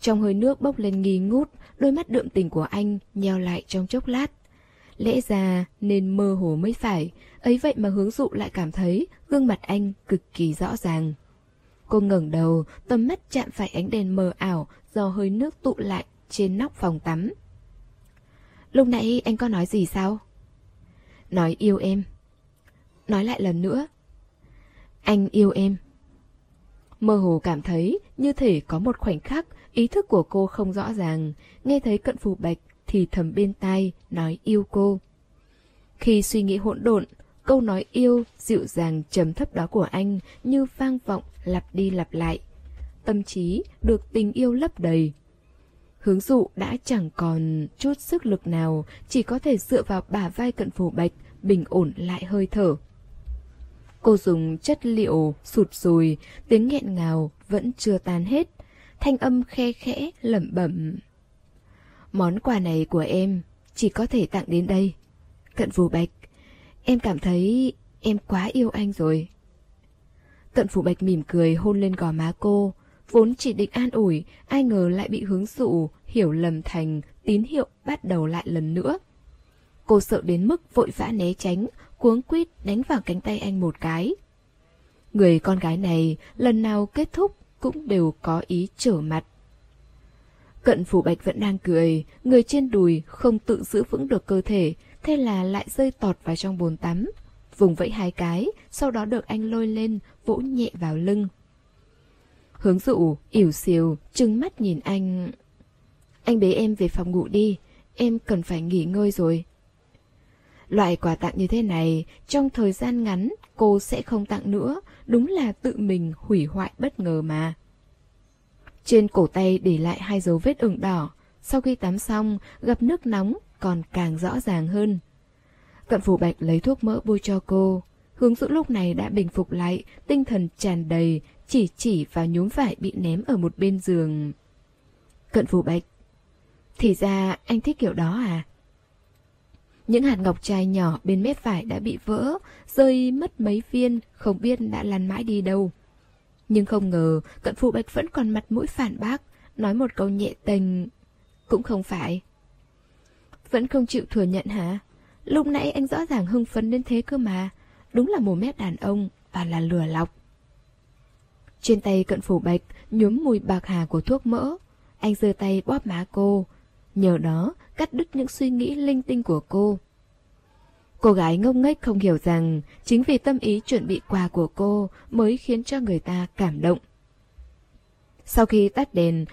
Trong hơi nước bốc lên nghi ngút, đôi mắt đượm tình của anh nheo lại trong chốc lát. Lẽ ra nên mơ hồ mới phải, ấy vậy mà Hướng Dụ lại cảm thấy gương mặt anh cực kỳ rõ ràng. Cô ngẩng đầu, tầm mắt chạm phải ánh đèn mờ ảo do hơi nước tụ lại trên nóc phòng tắm. Lúc nãy anh có nói gì sao? nói yêu em. Nói lại lần nữa, anh yêu em. Mơ hồ cảm thấy như thể có một khoảnh khắc ý thức của cô không rõ ràng, nghe thấy Cận Phù Bạch thì thầm bên tai nói yêu cô. Khi suy nghĩ hỗn độn, câu nói yêu dịu dàng trầm thấp đó của anh như vang vọng lặp đi lặp lại. Tâm trí được tình yêu lấp đầy. Hướng Dụ đã chẳng còn chút sức lực nào, chỉ có thể dựa vào bả vai Cận Phù Bạch bình ổn lại hơi thở. Cô dùng chất liệu sụt sùi, tiếng nghẹn ngào vẫn chưa tan hết, thanh âm khe khẽ lẩm bẩm. Món quà này của em chỉ có thể tặng đến đây, Cận Phù Bạch. Em cảm thấy em quá yêu anh rồi. Cận Phù Bạch mỉm cười hôn lên gò má cô, vốn chỉ định an ủi, ai ngờ lại bị Hướng Dụ hiểu lầm thành tín hiệu bắt đầu lại lần nữa. Cô sợ đến mức vội vã né tránh, cuống quýt đánh vào cánh tay anh một cái. Người con gái này lần nào kết thúc cũng đều có ý trở mặt. Cận Phù Bạch vẫn đang cười, người trên đùi không tự giữ vững được cơ thể, thế là lại rơi tọt vào trong bồn tắm. Vùng vẫy hai cái, sau đó được anh lôi lên, vỗ nhẹ vào lưng. Hướng Dụ ỉu xìu, trừng mắt nhìn anh. Anh bế em về phòng ngủ đi, em cần phải nghỉ ngơi rồi. Loại quà tặng như thế này, trong thời gian ngắn cô sẽ không tặng nữa, đúng là tự mình hủy hoại bất ngờ mà. Trên cổ tay để lại hai dấu vết ửng đỏ, sau khi tắm xong, gặp nước nóng còn càng rõ ràng hơn. Cận Phù Bạch lấy thuốc mỡ bôi cho cô. Hướng Dụ lúc này đã bình phục lại, tinh thần tràn đầy, chỉ chỉ vào nhúm vải bị ném ở một bên giường. Cận Phù Bạch, thì ra anh thích kiểu đó à? Những hạt ngọc trai nhỏ bên mép vải đã bị vỡ, rơi mất mấy viên, không biết đã lăn mãi đi đâu. Nhưng không ngờ Cận Phù Bạch vẫn còn mặt mũi phản bác, nói một câu nhẹ tình. Cũng không phải. Vẫn không chịu thừa nhận hả? Lúc nãy anh rõ ràng hưng phấn đến thế cơ mà. Đúng là mồm mép đàn ông và là lừa lọc. Trên tay Cận Phù Bạch nhuốm mùi bạc hà của thuốc mỡ. Anh giơ tay bóp má cô, nhờ đó cắt đứt những suy nghĩ linh tinh của cô. Cô gái ngốc nghếch không hiểu rằng chính vì tâm ý chuẩn bị quà của cô mới khiến cho người ta cảm động. Sau khi tắt đèn,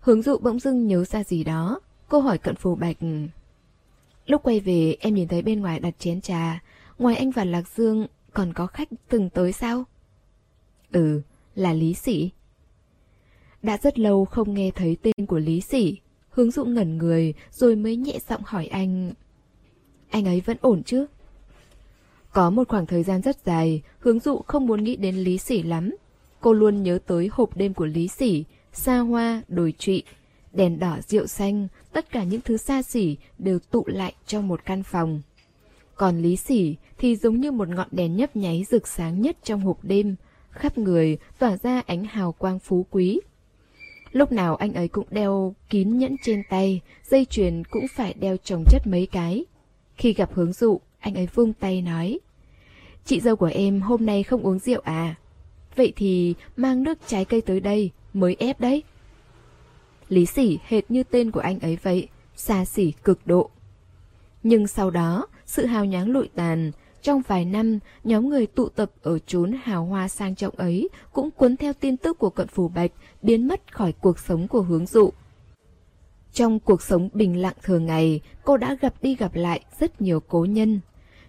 Hướng Dụ bỗng dưng nhớ ra gì đó. Cô hỏi Cận Phù Bạch, lúc quay về em nhìn thấy bên ngoài đặt chén trà, ngoài anh và Lạc Dương còn có khách từng tới sao? Ừ, là Lý Sĩ. Đã rất lâu không nghe thấy tên của Lý Sĩ. Hướng Dụ ngẩn người rồi mới nhẹ giọng hỏi anh, anh ấy vẫn ổn chứ? Có một khoảng thời gian rất dài, Hướng Dụ không muốn nghĩ đến Lý Sĩ lắm. Cô luôn nhớ tới hộp đêm của Lý Sĩ, xa hoa, đồi trụy, đèn đỏ rượu xanh, tất cả những thứ xa xỉ đều tụ lại trong một căn phòng. Còn Lý Sĩ thì giống như một ngọn đèn nhấp nháy rực sáng nhất trong hộp đêm, khắp người tỏa ra ánh hào quang phú quý. Lúc nào anh ấy cũng đeo kín nhẫn trên tay, dây chuyền cũng phải đeo chồng chất mấy cái. Khi gặp Hướng Dụ, anh ấy vung tay nói, chị dâu của em hôm nay không uống rượu à? Vậy thì mang nước trái cây tới đây, mới ép đấy. Lý Sĩ hệt như tên của anh ấy vậy, xa xỉ cực độ. Nhưng sau đó, sự hào nhoáng lụi tàn. Trong vài năm, nhóm người tụ tập ở chốn hào hoa sang trọng ấy cũng cuốn theo tin tức của Cận Phù Bạch, biến mất khỏi cuộc sống của Hướng Dụ. Trong cuộc sống bình lặng thường ngày, cô đã gặp đi gặp lại rất nhiều cố nhân.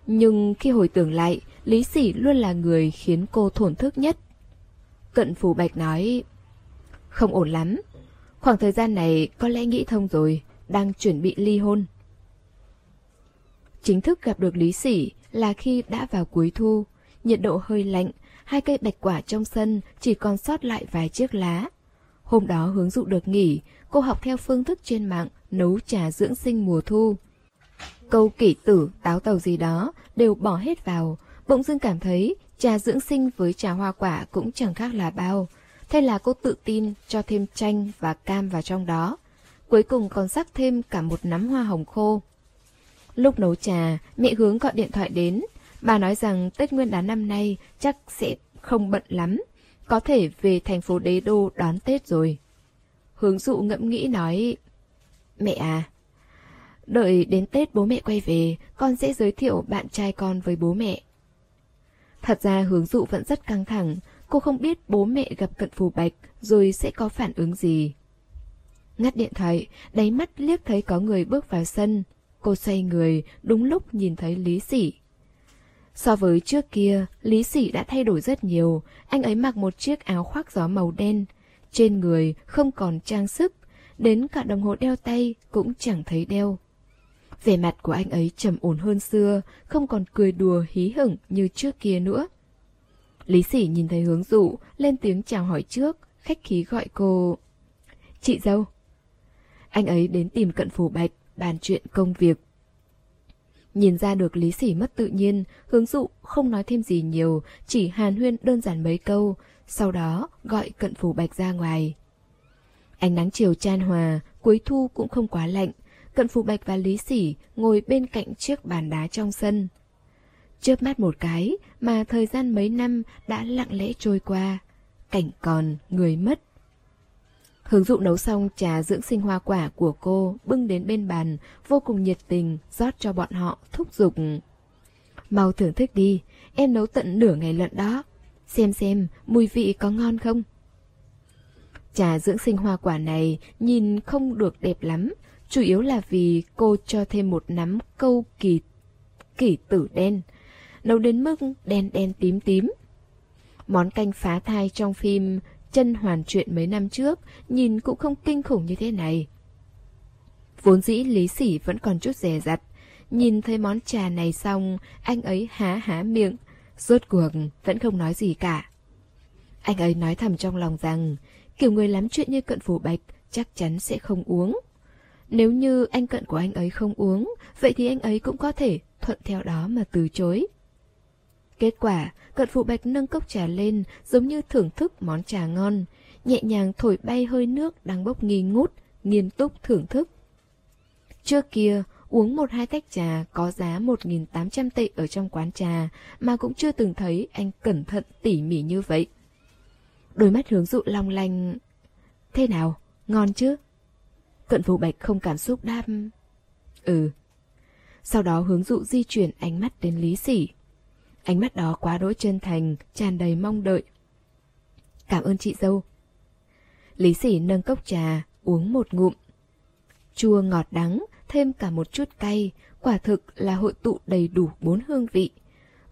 Nhưng khi hồi tưởng lại, Lý Sĩ luôn là người khiến cô thổn thức nhất. Cận Phù Bạch nói, không ổn lắm. Khoảng thời gian này có lẽ nghĩ thông rồi, đang chuẩn bị ly hôn. Chính thức gặp được Lý Sĩ là khi đã vào cuối thu, nhiệt độ hơi lạnh, hai cây bạch quả trong sân chỉ còn sót lại vài chiếc lá. Hôm đó Hướng Dụ được nghỉ, cô học theo phương thức trên mạng nấu trà dưỡng sinh mùa thu. Câu kỷ tử, táo tàu gì đó đều bỏ hết vào, bỗng dưng cảm thấy trà dưỡng sinh với trà hoa quả cũng chẳng khác là bao. Thế là cô tự tin cho thêm chanh và cam vào trong đó, cuối cùng còn rắc thêm cả một nắm hoa hồng khô. Lúc nấu trà, mẹ Hướng gọi điện thoại đến. Bà nói rằng Tết Nguyên đán năm nay chắc sẽ không bận lắm, có thể về thành phố Đế Đô đón Tết rồi. Hướng Dụ ngẫm nghĩ nói, mẹ à, Đợi đến Tết bố mẹ quay về, con sẽ giới thiệu bạn trai con với bố mẹ. Thật ra Hướng Dụ vẫn rất căng thẳng, cô không biết bố mẹ gặp Cận Phù Bạch rồi sẽ có phản ứng gì. Ngắt điện thoại, đáy mắt liếc thấy có người bước vào sân. Cô xoay người, đúng lúc nhìn thấy Lý Sỉ. So với trước kia, Lý Sỉ đã thay đổi rất nhiều. Anh ấy mặc một chiếc áo khoác gió màu đen, trên người không còn trang sức, đến cả đồng hồ đeo tay cũng chẳng thấy đeo. Vẻ mặt của anh ấy trầm ổn hơn xưa, không còn cười đùa hí hửng như trước kia nữa. Lý Sỉ nhìn thấy Hướng Dụ, lên tiếng chào hỏi trước, khách khí gọi cô. Chị dâu. Anh ấy đến tìm Cận Phù Bạch, bàn chuyện công việc. Nhìn ra được Lý Sỉ mất tự nhiên, Hướng Dụ không nói thêm gì nhiều, chỉ hàn huyên đơn giản mấy câu, sau đó gọi Cận Phù Bạch ra ngoài. Ánh nắng chiều chan hòa, cuối thu cũng không quá lạnh. Cận Phù Bạch và Lý Sỉ ngồi bên cạnh chiếc bàn đá trong sân. Chớp mắt một cái mà thời gian mấy năm đã lặng lẽ trôi qua. Cảnh còn, người mất. Hướng Dụ nấu xong trà dưỡng sinh hoa quả của cô, bưng đến bên bàn, vô cùng nhiệt tình, rót cho bọn họ, thúc giục. Mau thưởng thức đi, em nấu tận nửa ngày lận đó. Xem xem, mùi vị có ngon không? Trà dưỡng sinh hoa quả này nhìn không được đẹp lắm, chủ yếu là vì cô cho thêm một nắm câu kỳ, kỳ tử đen, nấu đến mức đen đen tím tím. Món canh phá thai trong phim Chân Hoàn Truyện mấy năm trước nhìn cũng không kinh khủng như thế này. Vốn dĩ Lý Sỉ vẫn còn chút dè dặt, nhìn thấy món trà này xong, anh ấy há há miệng, rốt cuộc vẫn không nói gì cả. Anh ấy nói thầm trong lòng rằng, kiểu người lắm chuyện như Cận Phù Bạch chắc chắn sẽ không uống. Nếu như anh cận của anh ấy không uống, vậy thì anh ấy cũng có thể thuận theo đó mà từ chối. Kết quả, Cận Phù Bạch nâng cốc trà lên giống như thưởng thức món trà ngon, nhẹ nhàng thổi bay hơi nước đang bốc nghi ngút, nghiêm túc thưởng thức. Trước kia, uống một hai tách trà có giá một nghìn tám trăm tệ ở trong quán trà mà cũng chưa từng thấy anh cẩn thận tỉ mỉ như vậy. Đôi mắt Hướng Dụ long lanh. Thế nào, ngon chứ? Cận Phù Bạch không cảm xúc đáp. Ừ. Sau đó Hướng Dụ di chuyển ánh mắt đến Lý Sỉ. Ánh mắt đó quá đỗi chân thành, tràn đầy mong đợi. Cảm ơn chị dâu. Lý Sỉ nâng cốc trà, uống một ngụm. Chua ngọt đắng, thêm cả một chút cay, quả thực là hội tụ đầy đủ bốn hương vị.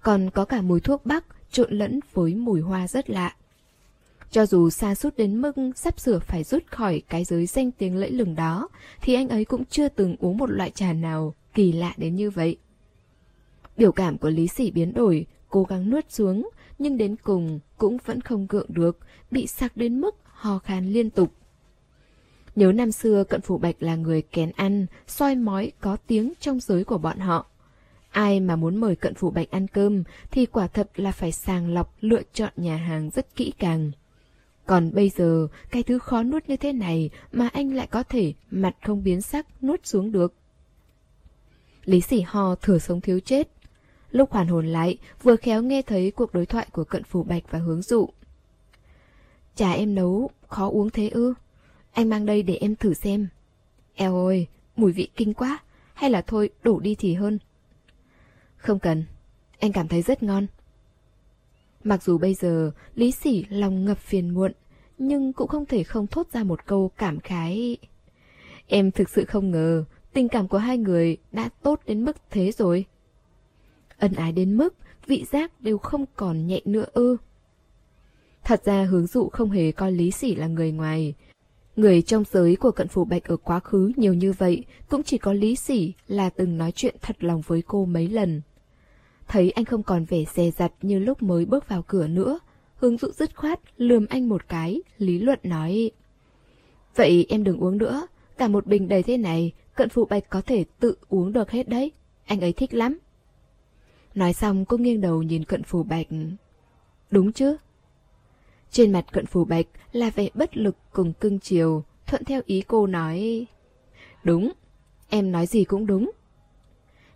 Còn có cả mùi thuốc bắc trộn lẫn với mùi hoa rất lạ. Cho dù sa sút đến mức sắp sửa phải rút khỏi cái giới danh tiếng lẫy lừng đó, thì anh ấy cũng chưa từng uống một loại trà nào kỳ lạ đến như vậy. Biểu cảm của Lý Sỉ biến đổi, cố gắng nuốt xuống, nhưng đến cùng cũng vẫn không gượng được, bị sặc đến mức ho khan liên tục. Nhớ năm xưa Cận Phù Bạch là người kén ăn, soi mói có tiếng trong giới của bọn họ. Ai mà muốn mời Cận Phù Bạch ăn cơm thì quả thật là phải sàng lọc lựa chọn nhà hàng rất kỹ càng. Còn bây giờ, cái thứ khó nuốt như thế này mà anh lại có thể mặt không biến sắc nuốt xuống được. Lý Sỉ ho thừa sống thiếu chết. Lúc hoàn hồn lại, vừa khéo nghe thấy cuộc đối thoại của Cận Phù Bạch và Hướng Dụ. Trà em nấu, khó uống thế ư? Anh mang đây để em thử xem. Eo ôi, mùi vị kinh quá, hay là thôi đổ đi thì hơn. Không cần, anh cảm thấy rất ngon. Mặc dù bây giờ Lý Sỉ lòng ngập phiền muộn, nhưng cũng không thể không thốt ra một câu cảm khái. Em thực sự không ngờ tình cảm của hai người đã tốt đến mức thế rồi. Ân ái đến mức vị giác đều không còn nhẹ nữa ư? Thật ra Hướng Dụ không hề coi Lý Sỉ là người ngoài. Người trong giới của Cận Phù Bạch ở quá khứ nhiều như vậy, cũng chỉ có Lý Sỉ là từng nói chuyện thật lòng với cô mấy lần. Thấy anh không còn vẻ dè dặt như lúc mới bước vào cửa nữa, Hướng Dụ dứt khoát lườm anh một cái, lý luận nói. Vậy em đừng uống nữa, cả một bình đầy thế này, Cận Phù Bạch có thể tự uống được hết đấy, anh ấy thích lắm. Nói xong cô nghiêng đầu nhìn Cận Phù Bạch. Đúng chứ? Trên mặt Cận Phù Bạch là vẻ bất lực cùng cưng chiều, thuận theo ý cô nói. Đúng, em nói gì cũng đúng.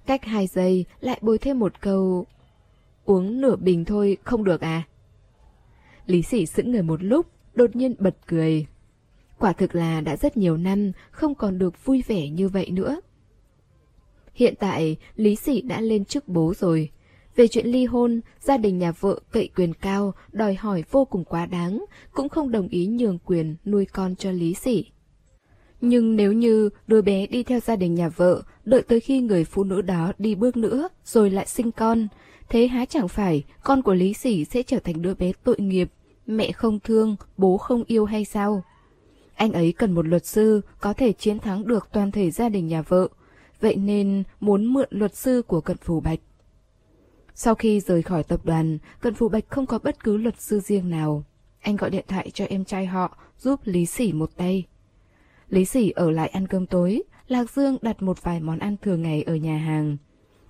Cách hai giây lại bồi thêm một câu. Uống nửa bình thôi không được à? Lý Sỉ sững người một lúc, đột nhiên bật cười. Quả thực là đã rất nhiều năm không còn được vui vẻ như vậy nữa. Hiện tại, Lý Sỉ đã lên chức bố rồi. Về chuyện ly hôn, gia đình nhà vợ cậy quyền cao, đòi hỏi vô cùng quá đáng, cũng không đồng ý nhường quyền nuôi con cho Lý Sỉ. Nhưng nếu như đứa bé đi theo gia đình nhà vợ, đợi tới khi người phụ nữ đó đi bước nữa rồi lại sinh con, thế há chẳng phải con của Lý Sỉ sẽ trở thành đứa bé tội nghiệp, mẹ không thương, bố không yêu hay sao? Anh ấy cần một luật sư có thể chiến thắng được toàn thể gia đình nhà vợ, vậy nên muốn mượn luật sư của Cận Phù Bạch. Sau khi rời khỏi tập đoàn, Cận Phù Bạch không có bất cứ luật sư riêng nào. Anh gọi điện thoại cho em trai họ giúp Lý Sỉ một tay. Lý Sỉ ở lại ăn cơm tối, Lạc Dương đặt một vài món ăn thường ngày ở nhà hàng.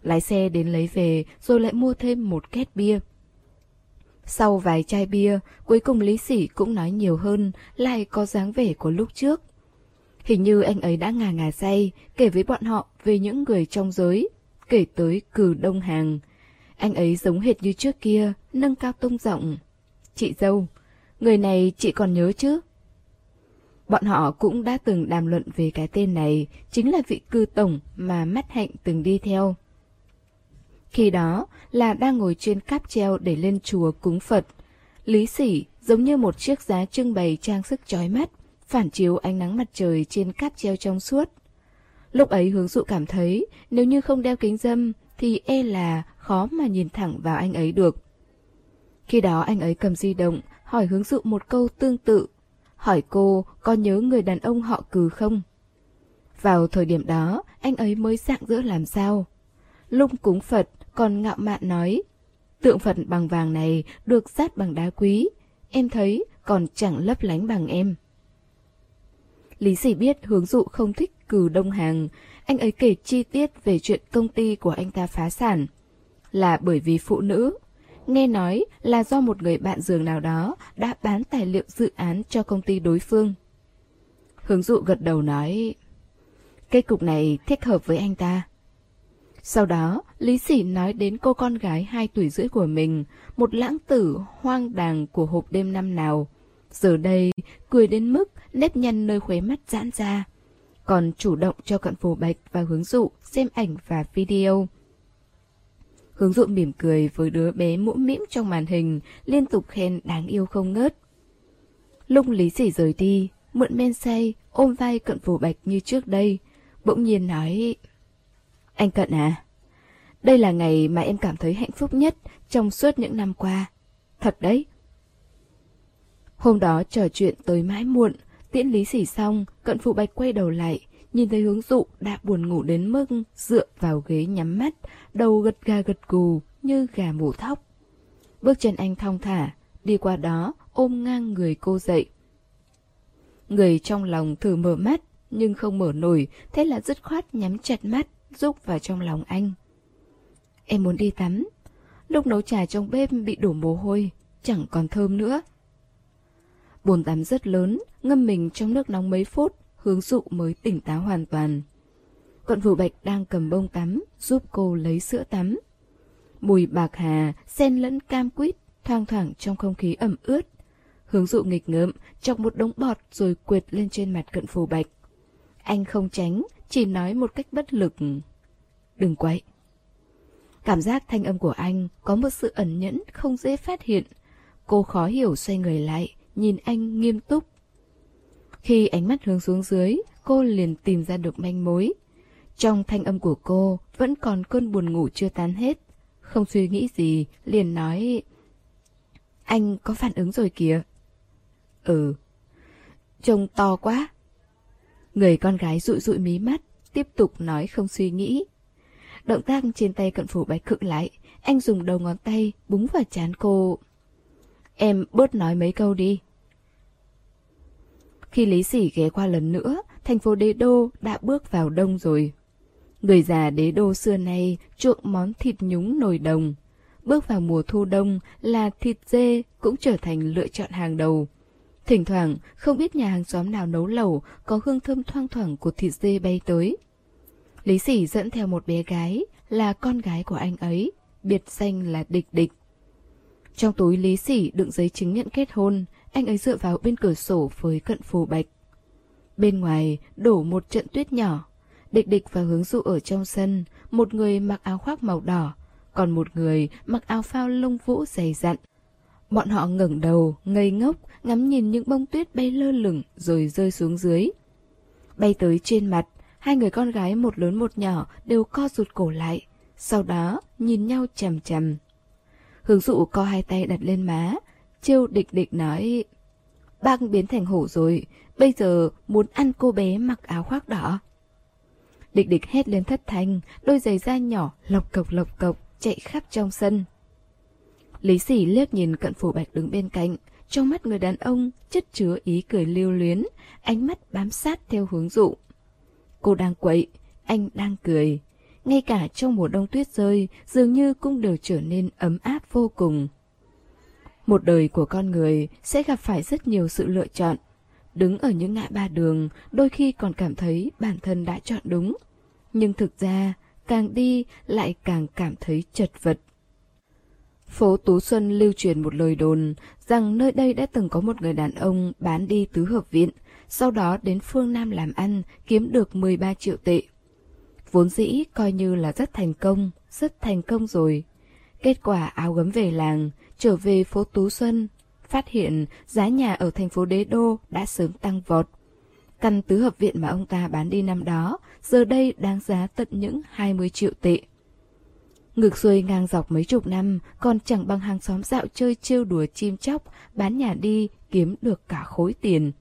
Lái xe đến lấy về rồi lại mua thêm một két bia. Sau vài chai bia, cuối cùng Lý Sỉ cũng nói nhiều hơn, lại có dáng vẻ của lúc trước. Hình như anh ấy đã ngà ngà say, kể với bọn họ về những người trong giới, kể tới Cử Đông Hàng. Anh ấy giống hệt như trước kia, nâng cao tông giọng. Chị dâu, người này chị còn nhớ chứ? Bọn họ cũng đã từng đàm luận về cái tên này, chính là vị cư tổng mà Mắt Hạnh từng đi theo. Khi đó là đang ngồi trên cáp treo để lên chùa cúng Phật. Lý Sỉ giống như một chiếc giá trưng bày trang sức chói mắt, phản chiếu ánh nắng mặt trời trên cáp treo trong suốt. Lúc ấy Hướng Dụ cảm thấy nếu như không đeo kính râm thì e là khó mà nhìn thẳng vào anh ấy được. Khi đó anh ấy cầm di động hỏi Hướng Dụ một câu tương tự, hỏi cô có nhớ người đàn ông họ Cừ không. Vào thời điểm đó anh ấy mới rạng rỡ làm sao. Lung cúng Phật còn ngạo mạn nói, tượng Phật bằng vàng này được dát bằng đá quý, em thấy còn chẳng lấp lánh bằng em. Lý Sỉ biết Hướng Dụ không thích Cừ Đông Hàng, anh ấy kể chi tiết về chuyện công ty của anh ta phá sản. Là bởi vì phụ nữ, nghe nói là do một người bạn giường nào đó đã bán tài liệu dự án cho công ty đối phương. Hướng Dụ gật đầu nói, cái cục này thích hợp với anh ta. Sau đó, Lý Sỉ nói đến cô con gái hai tuổi rưỡi của mình, một lãng tử hoang đàng của hộp đêm năm nào. Giờ đây, cười đến mức nếp nhăn nơi khóe mắt giãn ra. Còn chủ động cho Cận Phù Bạch và Hướng Dụ xem ảnh và video. Hướng Dụ mỉm cười với đứa bé mũm mĩm trong màn hình, liên tục khen đáng yêu không ngớt. Lúc Lý Sỉ rời đi, mượn men say, ôm vai Cận Phù Bạch như trước đây, bỗng nhiên nói... Anh Cận à, đây là ngày mà em cảm thấy hạnh phúc nhất trong suốt những năm qua. Thật đấy. Hôm đó trò chuyện tới mãi muộn, tiễn Lý Sỉ xong, Cận Phù Bạch quay đầu lại, nhìn thấy Hướng Dụ đã buồn ngủ đến mức dựa vào ghế nhắm mắt, đầu gật gà gật gù như gà mổ thóc. Bước chân anh thong thả, đi qua đó ôm ngang người cô dậy. Người trong lòng thử mở mắt nhưng không mở nổi, thế là dứt khoát nhắm chặt mắt, rúc vào trong lòng anh. Em muốn đi tắm. Lúc nấu trà trong bếp bị đổ mồ hôi, chẳng còn thơm nữa. Bồn tắm rất lớn, ngâm mình trong nước nóng mấy phút, Hướng Dụ mới tỉnh táo hoàn toàn. Cận Phù Bạch đang cầm bông tắm giúp cô lấy sữa tắm. Mùi bạc hà xen lẫn cam quýt thoang thoảng trong không khí ẩm ướt. Hướng Dụ nghịch ngợm chọc một đống bọt rồi quệt lên trên mặt Cận Phù Bạch. Anh không tránh, chỉ nói một cách bất lực, đừng quậy. Cảm giác thanh âm của anh có một sự ẩn nhẫn không dễ phát hiện. Cô khó hiểu xoay người lại, nhìn anh nghiêm túc. Khi ánh mắt hướng xuống dưới, cô liền tìm ra được manh mối. Trong thanh âm của cô vẫn còn cơn buồn ngủ chưa tan hết. Không suy nghĩ gì, liền nói, anh có phản ứng rồi kìa. Ừ. Trông to quá. Người con gái dụi dụi mí mắt, tiếp tục nói không suy nghĩ. Động tác trên tay Cận Phù Bạch khựng lại, anh dùng đầu ngón tay búng vào trán cô. Em bớt nói mấy câu đi. Khi Lý Sỉ ghé qua lần nữa, thành phố Đế Đô đã bước vào đông rồi. Người già Đế Đô xưa nay chuộng món thịt nhúng nồi đồng. Bước vào mùa thu đông là thịt dê cũng trở thành lựa chọn hàng đầu. Thỉnh thoảng, không biết nhà hàng xóm nào nấu lẩu, có hương thơm thoang thoảng của thịt dê bay tới. Lý Sỉ dẫn theo một bé gái, là con gái của anh ấy, biệt danh là Địch Địch. Trong túi Lý Sỉ đựng giấy chứng nhận kết hôn, anh ấy dựa vào bên cửa sổ với Cận Phù Bạch. Bên ngoài, đổ một trận tuyết nhỏ, Địch Địch và Hướng Du ở trong sân, một người mặc áo khoác màu đỏ, còn một người mặc áo phao lông vũ dày dặn. Bọn họ ngẩng đầu, ngây ngốc, ngắm nhìn những bông tuyết bay lơ lửng rồi rơi xuống dưới. Bay tới trên mặt, hai người con gái một lớn một nhỏ đều co rụt cổ lại, sau đó nhìn nhau chằm chằm. Hướng Du co hai tay đặt lên má, trêu Địch Địch nói: "Bác biến thành hổ rồi, bây giờ muốn ăn cô bé mặc áo khoác đỏ." Địch Địch hét lên thất thanh, đôi giày da nhỏ lộc cộc lộc cộc chạy khắp trong sân. Lý Sỉ liếc nhìn Cận Phù Bạch đứng bên cạnh, trong mắt người đàn ông chất chứa ý cười lưu luyến, ánh mắt bám sát theo Hướng Du. Cô đang quậy, anh đang cười. Ngay cả trong mùa đông tuyết rơi, dường như cũng đều trở nên ấm áp vô cùng. Một đời của con người sẽ gặp phải rất nhiều sự lựa chọn. Đứng ở những ngã ba đường, đôi khi còn cảm thấy bản thân đã chọn đúng. Nhưng thực ra, càng đi lại càng cảm thấy chật vật. Phố Tú Xuân lưu truyền một lời đồn rằng nơi đây đã từng có một người đàn ông bán đi tứ hợp viện, sau đó đến phương Nam làm ăn, kiếm được mười ba triệu tệ. Vốn dĩ coi như là rất thành công, rất thành công rồi. Kết quả áo gấm về làng, trở về phố Tú Xuân, phát hiện giá nhà ở thành phố Đế Đô đã sớm tăng vọt. Căn tứ hợp viện mà ông ta bán đi năm đó, giờ đây đáng giá tận những hai mươi triệu tệ. Ngược xuôi ngang dọc mấy chục năm, còn chẳng bằng hàng xóm dạo chơi trêu đùa chim chóc, bán nhà đi, kiếm được cả khối tiền.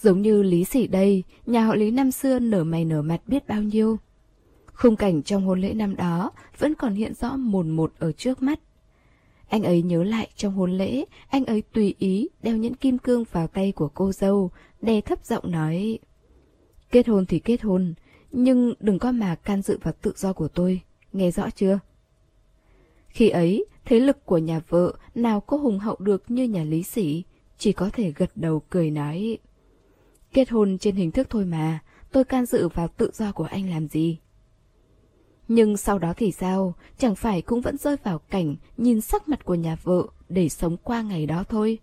Giống như Lý Sỉ đây, nhà họ Lý năm xưa nở mày nở mặt biết bao nhiêu. Khung cảnh trong hôn lễ năm đó vẫn còn hiện rõ mồn một ở trước mắt. Anh ấy nhớ lại trong hôn lễ, anh ấy tùy ý đeo nhẫn kim cương vào tay của cô dâu, đè thấp giọng nói: "Kết hôn thì kết hôn, nhưng đừng có mà can dự vào tự do của tôi, nghe rõ chưa?" Khi ấy, thế lực của nhà vợ nào có hùng hậu được như nhà Lý Sỉ, chỉ có thể gật đầu cười nói: "Kết hôn trên hình thức thôi mà, tôi can dự vào tự do của anh làm gì?" Nhưng sau đó thì sao, chẳng phải cũng vẫn rơi vào cảnh nhìn sắc mặt của nhà vợ để sống qua ngày đó thôi.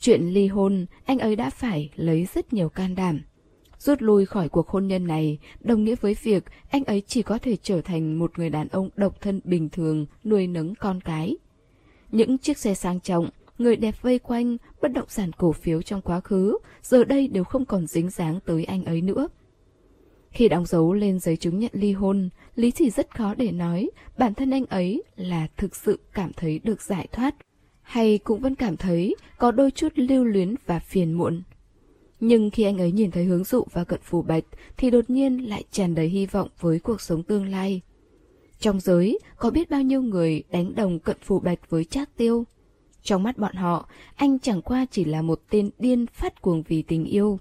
Chuyện ly hôn, anh ấy đã phải lấy rất nhiều can đảm. Rút lui khỏi cuộc hôn nhân này, đồng nghĩa với việc anh ấy chỉ có thể trở thành một người đàn ông độc thân bình thường nuôi nấng con cái. Những chiếc xe sang trọng, người đẹp vây quanh, bất động sản cổ phiếu trong quá khứ, giờ đây đều không còn dính dáng tới anh ấy nữa. Khi đóng dấu lên giấy chứng nhận ly hôn, Lý Chỉ rất khó để nói bản thân anh ấy là thực sự cảm thấy được giải thoát, hay cũng vẫn cảm thấy có đôi chút lưu luyến và phiền muộn. Nhưng khi anh ấy nhìn thấy Hướng Du và Cận Phù Bạch thì đột nhiên lại tràn đầy hy vọng với cuộc sống tương lai. Trong giới có biết bao nhiêu người đánh đồng Cận Phù Bạch với Trác Tiêu. Trong mắt bọn họ, anh chẳng qua chỉ là một tên điên phát cuồng vì tình yêu.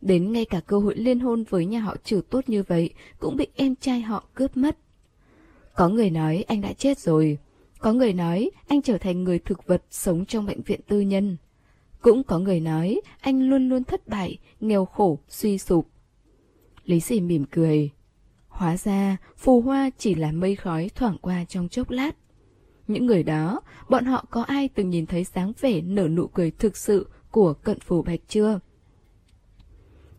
Đến ngay cả cơ hội liên hôn với nhà họ Trừ tốt như vậy cũng bị em trai họ cướp mất. Có người nói anh đã chết rồi. Có người nói anh trở thành người thực vật sống trong bệnh viện tư nhân. Cũng có người nói anh luôn luôn thất bại, nghèo khổ, suy sụp. Lý Sỉ mỉm cười. Hóa ra phù hoa chỉ là mây khói thoảng qua trong chốc lát. Những người đó, bọn họ có ai từng nhìn thấy dáng vẻ nở nụ cười thực sự của Cận Phù Bạch chưa?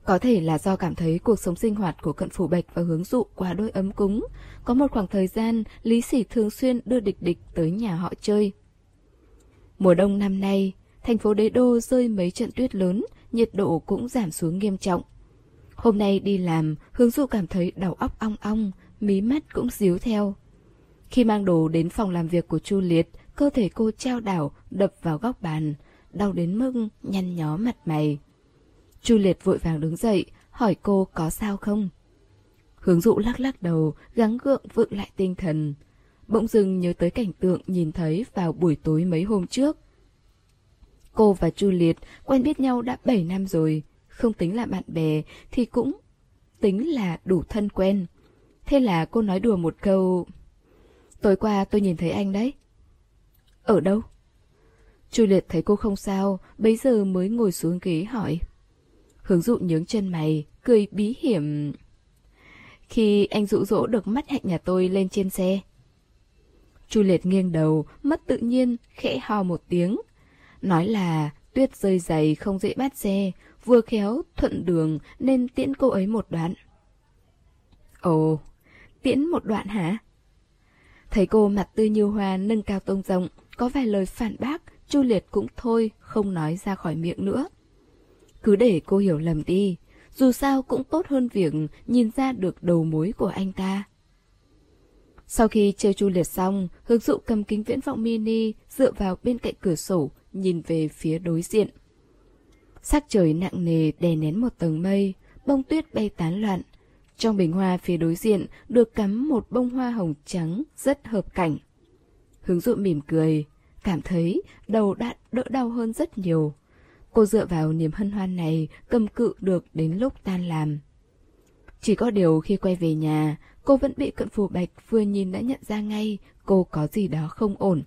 Có thể là do cảm thấy cuộc sống sinh hoạt của Cận Phù Bạch và Hướng Du quá đôi ấm cúng, có một khoảng thời gian Lý Sỉ thường xuyên đưa Địch Địch tới nhà họ chơi. Mùa đông năm nay, thành phố Đế Đô rơi mấy trận tuyết lớn, nhiệt độ cũng giảm xuống nghiêm trọng. Hôm nay đi làm, Hướng Du cảm thấy đầu óc ong ong, mí mắt cũng díu theo. Khi mang đồ đến phòng làm việc của Chu Liệt, cơ thể cô trao đảo đập vào góc bàn, đau đến mức nhăn nhó mặt mày. Chu Liệt vội vàng đứng dậy, hỏi cô có sao không. Hướng Du lắc lắc đầu, gắng gượng vựng lại tinh thần. Bỗng dưng nhớ tới cảnh tượng nhìn thấy vào buổi tối mấy hôm trước. Cô và Chu Liệt quen biết nhau đã bảy năm rồi, không tính là bạn bè thì cũng tính là đủ thân quen. Thế là cô nói đùa một câu: "Tối qua tôi nhìn thấy anh đấy." "Ở đâu?" Chu Liệt thấy cô không sao, bấy giờ mới ngồi xuống ghế hỏi. Hướng Du nhướng chân mày, cười bí hiểm. "Khi anh dụ dỗ được mắt hạnh nhà tôi lên trên xe." Chu Liệt nghiêng đầu, mất tự nhiên, khẽ ho một tiếng. Nói là tuyết rơi dày không dễ bắt xe, vừa khéo thuận đường nên tiễn cô ấy một đoạn. Ồ, tiễn một đoạn hả? Thấy cô mặt tươi như hoa nâng cao tông rộng, có vài lời phản bác, Chu Liệt cũng thôi, không nói ra khỏi miệng nữa. Cứ để cô hiểu lầm đi, dù sao cũng tốt hơn việc nhìn ra được đầu mối của anh ta. Sau khi chơi Chu Liệt xong, Hướng Dụ cầm kính viễn vọng mini dựa vào bên cạnh cửa sổ, nhìn về phía đối diện. Sắc trời nặng nề đè nén một tầng mây, bông tuyết bay tán loạn. Trong bình hoa phía đối diện được cắm một bông hoa hồng trắng rất hợp cảnh. Hướng Dụ mỉm cười, cảm thấy đầu đã đỡ đau hơn rất nhiều. Cô dựa vào niềm hân hoan này cầm cự được đến lúc tan làm. Chỉ có điều khi quay về nhà, cô vẫn bị Cận Phù Bạch vừa nhìn đã nhận ra ngay cô có gì đó không ổn.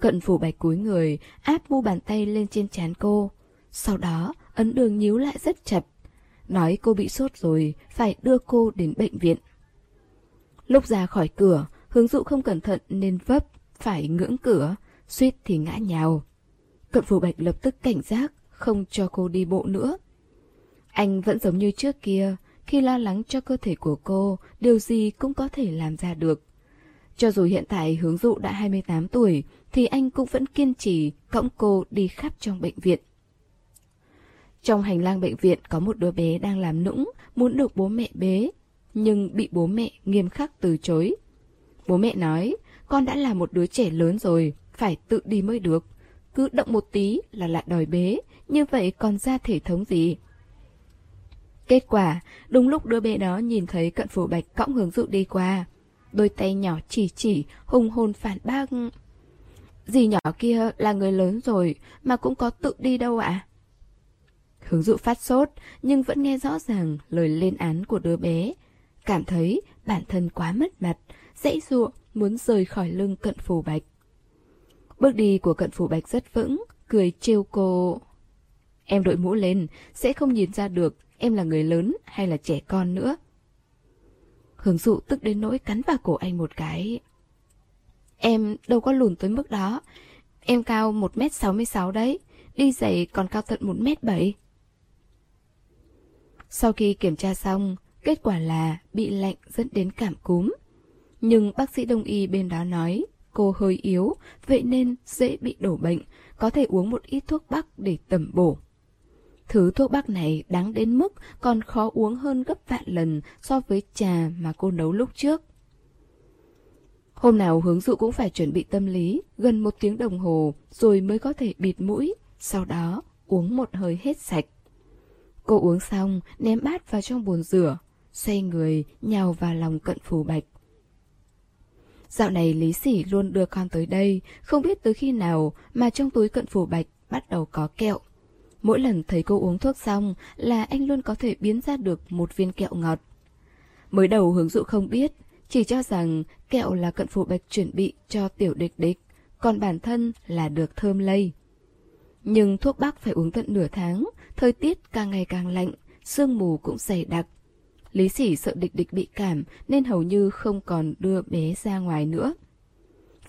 Cận Phù Bạch cúi người áp mu bàn tay lên trên trán cô, sau đó ấn đường nhíu lại rất chặt, nói cô bị sốt rồi, phải đưa cô đến bệnh viện. Lúc ra khỏi cửa, Hướng Dụ không cẩn thận nên vấp phải ngưỡng cửa, suýt thì ngã nhào. Cận Phù Bạch lập tức cảnh giác, không cho cô đi bộ nữa. Anh vẫn giống như trước kia, khi lo lắng cho cơ thể của cô, điều gì cũng có thể làm ra được. Cho dù hiện tại Hướng Dụ đã hai mươi tám tuổi, thì anh cũng vẫn kiên trì cõng cô đi khắp trong bệnh viện. Trong hành lang bệnh viện có một đứa bé đang làm nũng, muốn được bố mẹ bế, nhưng bị bố mẹ nghiêm khắc từ chối. Bố mẹ nói, con đã là một đứa trẻ lớn rồi, phải tự đi mới được. Cứ động một tí là lại đòi bế, như vậy còn ra thể thống gì? Kết quả, đúng lúc đứa bé đó nhìn thấy Cận Phù Bạch cõng Hướng Dụ đi qua. Đôi tay nhỏ chỉ chỉ, hùng hồn phản bác. Dì nhỏ kia là người lớn rồi mà cũng có tự đi đâu ạ? À? Hướng Dụ phát sốt, nhưng vẫn nghe rõ ràng lời lên án của đứa bé. Cảm thấy bản thân quá mất mặt, dãy dụa muốn rời khỏi lưng Cận Phù Bạch. Bước đi của Cận Phù Bạch rất vững, cười trêu cô. Em đội mũ lên, sẽ không nhìn ra được em là người lớn hay là trẻ con nữa. Hướng Dụ tức đến nỗi cắn vào cổ anh một cái. Em đâu có lùn tới mức đó. Em cao một mét sáu mươi sáu đấy, đi giày còn cao tận một mét bảy. Sau khi kiểm tra xong, kết quả là bị lạnh dẫn đến cảm cúm. Nhưng bác sĩ đông y bên đó nói cô hơi yếu, vậy nên dễ bị đổ bệnh, có thể uống một ít thuốc bắc để tẩm bổ. Thứ thuốc bắc này đáng đến mức còn khó uống hơn gấp vạn lần so với trà mà cô nấu lúc trước. Hôm nào Hướng Dụ cũng phải chuẩn bị tâm lý gần một tiếng đồng hồ rồi mới có thể bịt mũi, sau đó uống một hơi hết sạch. Cô uống xong, ném bát vào trong bồn rửa, xoay người nhào vào lòng Cận Phù Bạch. Dạo này Lý Sỉ luôn đưa con tới đây, không biết tới khi nào mà trong túi Cận Phù Bạch bắt đầu có kẹo. Mỗi lần thấy cô uống thuốc xong là anh luôn có thể biến ra được một viên kẹo ngọt. Mới đầu Hướng Dụ không biết, chỉ cho rằng kẹo là Cận Phù Bạch chuẩn bị cho tiểu địch địch, còn bản thân là được thơm lây. Nhưng thuốc bắc phải uống tận nửa tháng, thời tiết càng ngày càng lạnh, sương mù cũng dày đặc. Lý Sỉ sợ địch địch bị cảm nên hầu như không còn đưa bé ra ngoài nữa.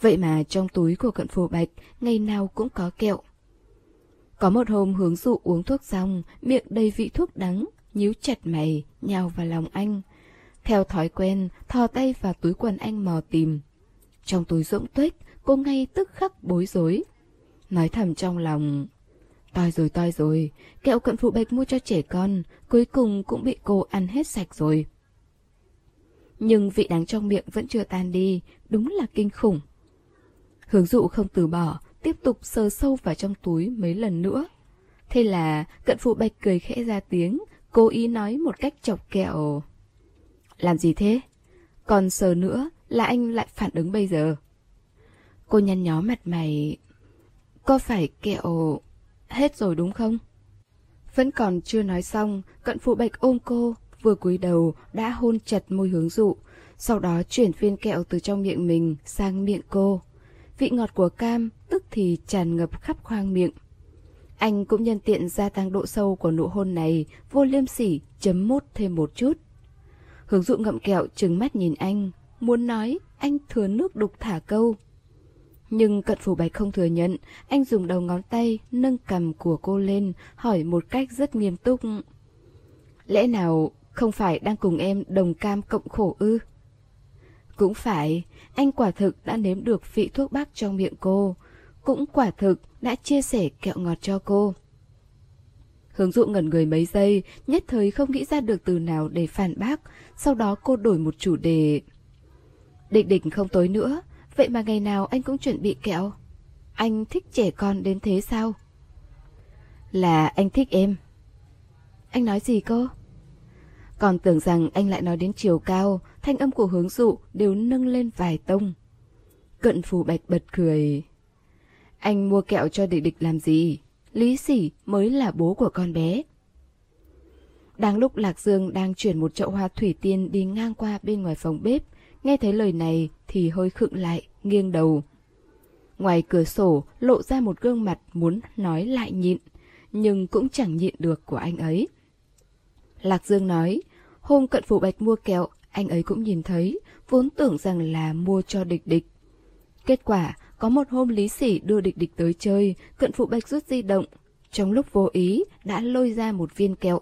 Vậy mà trong túi của Cận Phù Bạch ngày nào cũng có kẹo. Có một hôm Hướng Dụ uống thuốc xong, miệng đầy vị thuốc đắng, nhíu chặt mày, nhào vào lòng anh. Theo thói quen, thò tay vào túi quần anh mò tìm. Trong túi rỗng tuếch, cô ngay tức khắc bối rối. Nói thầm trong lòng, toi rồi toi rồi, kẹo Cận Phù Bạch mua cho trẻ con, cuối cùng cũng bị cô ăn hết sạch rồi. Nhưng vị đắng trong miệng vẫn chưa tan đi, đúng là kinh khủng. Hướng Dụ không từ bỏ, tiếp tục sờ sâu vào trong túi mấy lần nữa. Thế là Cận Phù Bạch cười khẽ ra tiếng, cố ý nói một cách chọc kẹo. Làm gì thế? Còn sờ nữa là anh lại phản ứng bây giờ. Cô nhăn nhó mặt mày. Có phải kẹo hết rồi đúng không? Vẫn còn chưa nói xong, Cận Phù Bạch ôm cô, vừa cúi đầu đã hôn chặt môi Hướng Dụ, sau đó chuyển viên kẹo từ trong miệng mình sang miệng cô. Vị ngọt của cam tức thì tràn ngập khắp khoang miệng. Anh cũng nhân tiện gia tăng độ sâu của nụ hôn này, vô liêm sỉ chấm mút thêm một chút. Hướng Dụ ngậm kẹo trừng mắt nhìn anh, muốn nói anh thừa nước đục thả câu. Nhưng Cận Phù Bạch không thừa nhận, anh dùng đầu ngón tay nâng cằm của cô lên, hỏi một cách rất nghiêm túc. Lẽ nào không phải đang cùng em đồng cam cộng khổ ư? Cũng phải, anh quả thực đã nếm được vị thuốc bắc trong miệng cô, cũng quả thực đã chia sẻ kẹo ngọt cho cô. Hướng Dụ ngẩn người mấy giây, nhất thời không nghĩ ra được từ nào để phản bác, sau đó cô đổi một chủ đề. Địch Địch không tối nữa, vậy mà ngày nào anh cũng chuẩn bị kẹo. Anh thích trẻ con đến thế sao? Là anh thích em. Anh nói gì cô? Còn tưởng rằng anh lại nói đến chiều cao, thanh âm của Hướng Dụ đều nâng lên vài tông. Cận Phù Bạch bật cười. Anh mua kẹo cho Địch Địch làm gì? Lý Sỉ mới là bố của con bé. Đang lúc Lạc Dương đang chuyển một chậu hoa thủy tiên đi ngang qua bên ngoài phòng bếp, nghe thấy lời này thì hơi khựng lại, nghiêng đầu. Ngoài cửa sổ lộ ra một gương mặt muốn nói lại nhịn, nhưng cũng chẳng nhịn được của anh ấy. Lạc Dương nói, hôm Cận Phù Bạch mua kẹo, anh ấy cũng nhìn thấy, vốn tưởng rằng là mua cho Địch Địch. Kết quả, có một hôm Lý Sỉ đưa Địch Địch tới chơi, Cận Phù Bạch rút di động, trong lúc vô ý đã lôi ra một viên kẹo.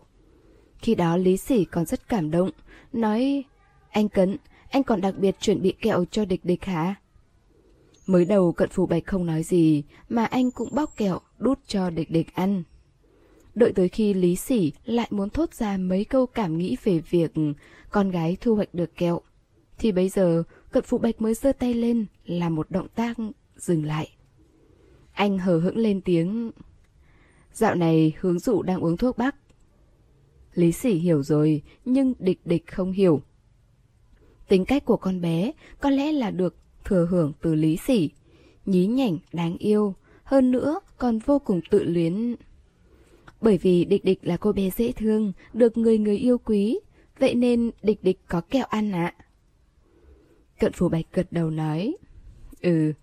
Khi đó Lý Sỉ còn rất cảm động, nói, anh Cận, anh còn đặc biệt chuẩn bị kẹo cho Địch Địch hả? Mới đầu Cận Phù Bạch không nói gì, mà anh cũng bóc kẹo đút cho Địch Địch ăn. Đợi tới khi Lý Sỉ lại muốn thốt ra mấy câu cảm nghĩ về việc con gái thu hoạch được kẹo, thì bây giờ Cận Phù Bạch mới giơ tay lên làm một động tác dừng lại. Anh hờ hững lên tiếng, dạo này Hướng Dụ đang uống thuốc bắc. Lý Sỉ hiểu rồi, nhưng Địch Địch không hiểu. Tính cách của con bé có lẽ là được thừa hưởng từ Lý Sỉ, nhí nhảnh đáng yêu, hơn nữa còn vô cùng tự luyến. Bởi vì Địch Địch là cô bé dễ thương, được người người yêu quý, vậy nên Địch Địch có kẹo ăn ạ. À? Cận Phù Bạch gật đầu nói, ừ,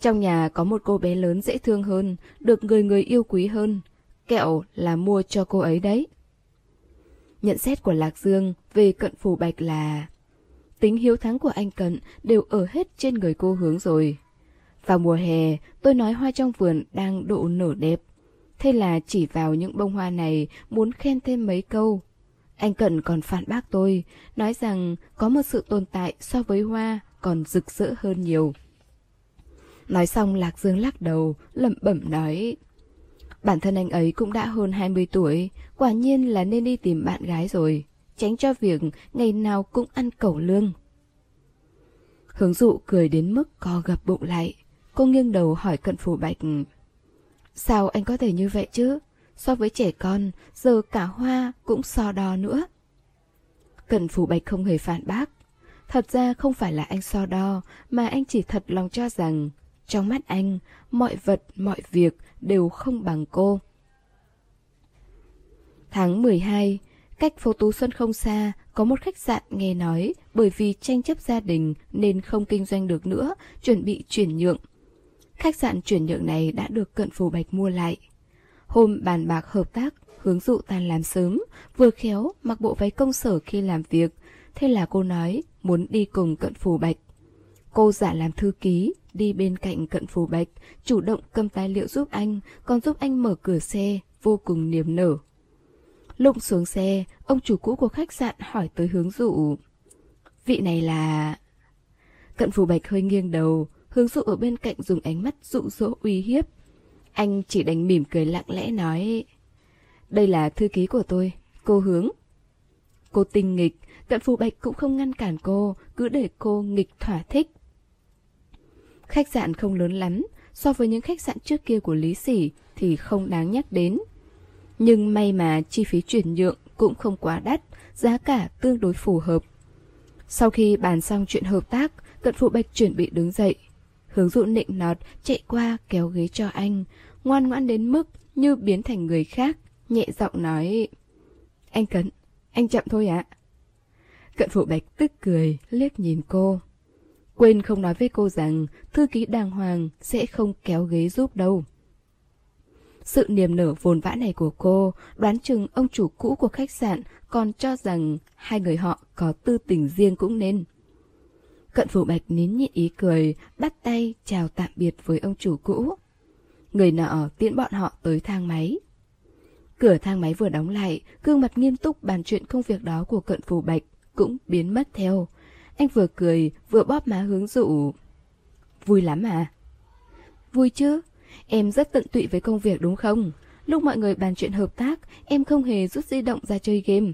trong nhà có một cô bé lớn dễ thương hơn, được người người yêu quý hơn, kẹo là mua cho cô ấy đấy. Nhận xét của Lạc Dương về Cận Phù Bạch là tính hiếu thắng của anh Cận đều ở hết trên người cô Hướng rồi. Vào mùa hè, tôi nói hoa trong vườn đang độ nở đẹp, thế là chỉ vào những bông hoa này muốn khen thêm mấy câu. Anh Cận còn phản bác tôi, nói rằng có một sự tồn tại so với hoa còn rực rỡ hơn nhiều. Nói xong Lạc Dương lắc đầu, lẩm bẩm nói, bản thân anh ấy cũng đã hơn hai mươi tuổi, quả nhiên là nên đi tìm bạn gái rồi, tránh cho việc ngày nào cũng ăn cẩu lương. Hướng Dụ cười đến mức co gập bụng lại, cô nghiêng đầu hỏi Cận Phù Bạch, sao anh có thể như vậy chứ? So với trẻ con, giờ cả hoa cũng so đo nữa. Cận Phù Bạch không hề phản bác. Thật ra không phải là anh so đo, mà anh chỉ thật lòng cho rằng trong mắt anh, mọi vật, mọi việc đều không bằng cô. Tháng mười hai, cách phố Tú Xuân không xa, có một khách sạn nghe nói bởi vì tranh chấp gia đình nên không kinh doanh được nữa, chuẩn bị chuyển nhượng. Khách sạn chuyển nhượng này đã được Cận Phù Bạch mua lại. Hôm bàn bạc hợp tác, Hướng Dụ tan làm sớm, vừa khéo mặc bộ váy công sở khi làm việc, thế là cô nói muốn đi cùng Cận Phù Bạch. Cô giả làm thư ký, đi bên cạnh Cận Phù Bạch, chủ động cầm tài liệu giúp anh, còn giúp anh mở cửa xe, vô cùng niềm nở. Lúc xuống xe, ông chủ cũ của khách sạn hỏi tới Hướng Dụ, vị này là... Cận Phù Bạch hơi nghiêng đầu, Hướng Dụ ở bên cạnh dùng ánh mắt dụ dỗ uy hiếp. Anh chỉ đành mỉm cười lặng lẽ nói, đây là thư ký của tôi, cô Hướng. Cô tinh nghịch, Cận Phù Bạch cũng không ngăn cản cô, cứ để cô nghịch thỏa thích. Khách sạn không lớn lắm, so với những khách sạn trước kia của Lý Sỉ thì không đáng nhắc đến. Nhưng may mà chi phí chuyển nhượng cũng không quá đắt, giá cả tương đối phù hợp. Sau khi bàn xong chuyện hợp tác, Cận Phù Bạch chuẩn bị đứng dậy. Hướng Dụ nịnh nọt chạy qua kéo ghế cho anh, ngoan ngoãn đến mức như biến thành người khác, nhẹ giọng nói, anh Cận, anh chậm thôi ạ. À? Cận Phù Bạch tức cười, liếc nhìn cô. Quên không nói với cô rằng thư ký đàng hoàng sẽ không kéo ghế giúp đâu. Sự niềm nở vồn vã này của cô, đoán chừng ông chủ cũ của khách sạn còn cho rằng hai người họ có tư tình riêng cũng nên. Cận Phù Bạch nín nhịn ý cười, bắt tay chào tạm biệt với ông chủ cũ. Người nọ tiễn bọn họ tới thang máy. Cửa thang máy vừa đóng lại, gương mặt nghiêm túc bàn chuyện công việc đó của Cận Phù Bạch cũng biến mất theo. Anh vừa cười, vừa bóp má Hướng Dụ. Vui lắm à? Vui chứ, em rất tận tụy với công việc đúng không? Lúc mọi người bàn chuyện hợp tác, em không hề rút di động ra chơi game.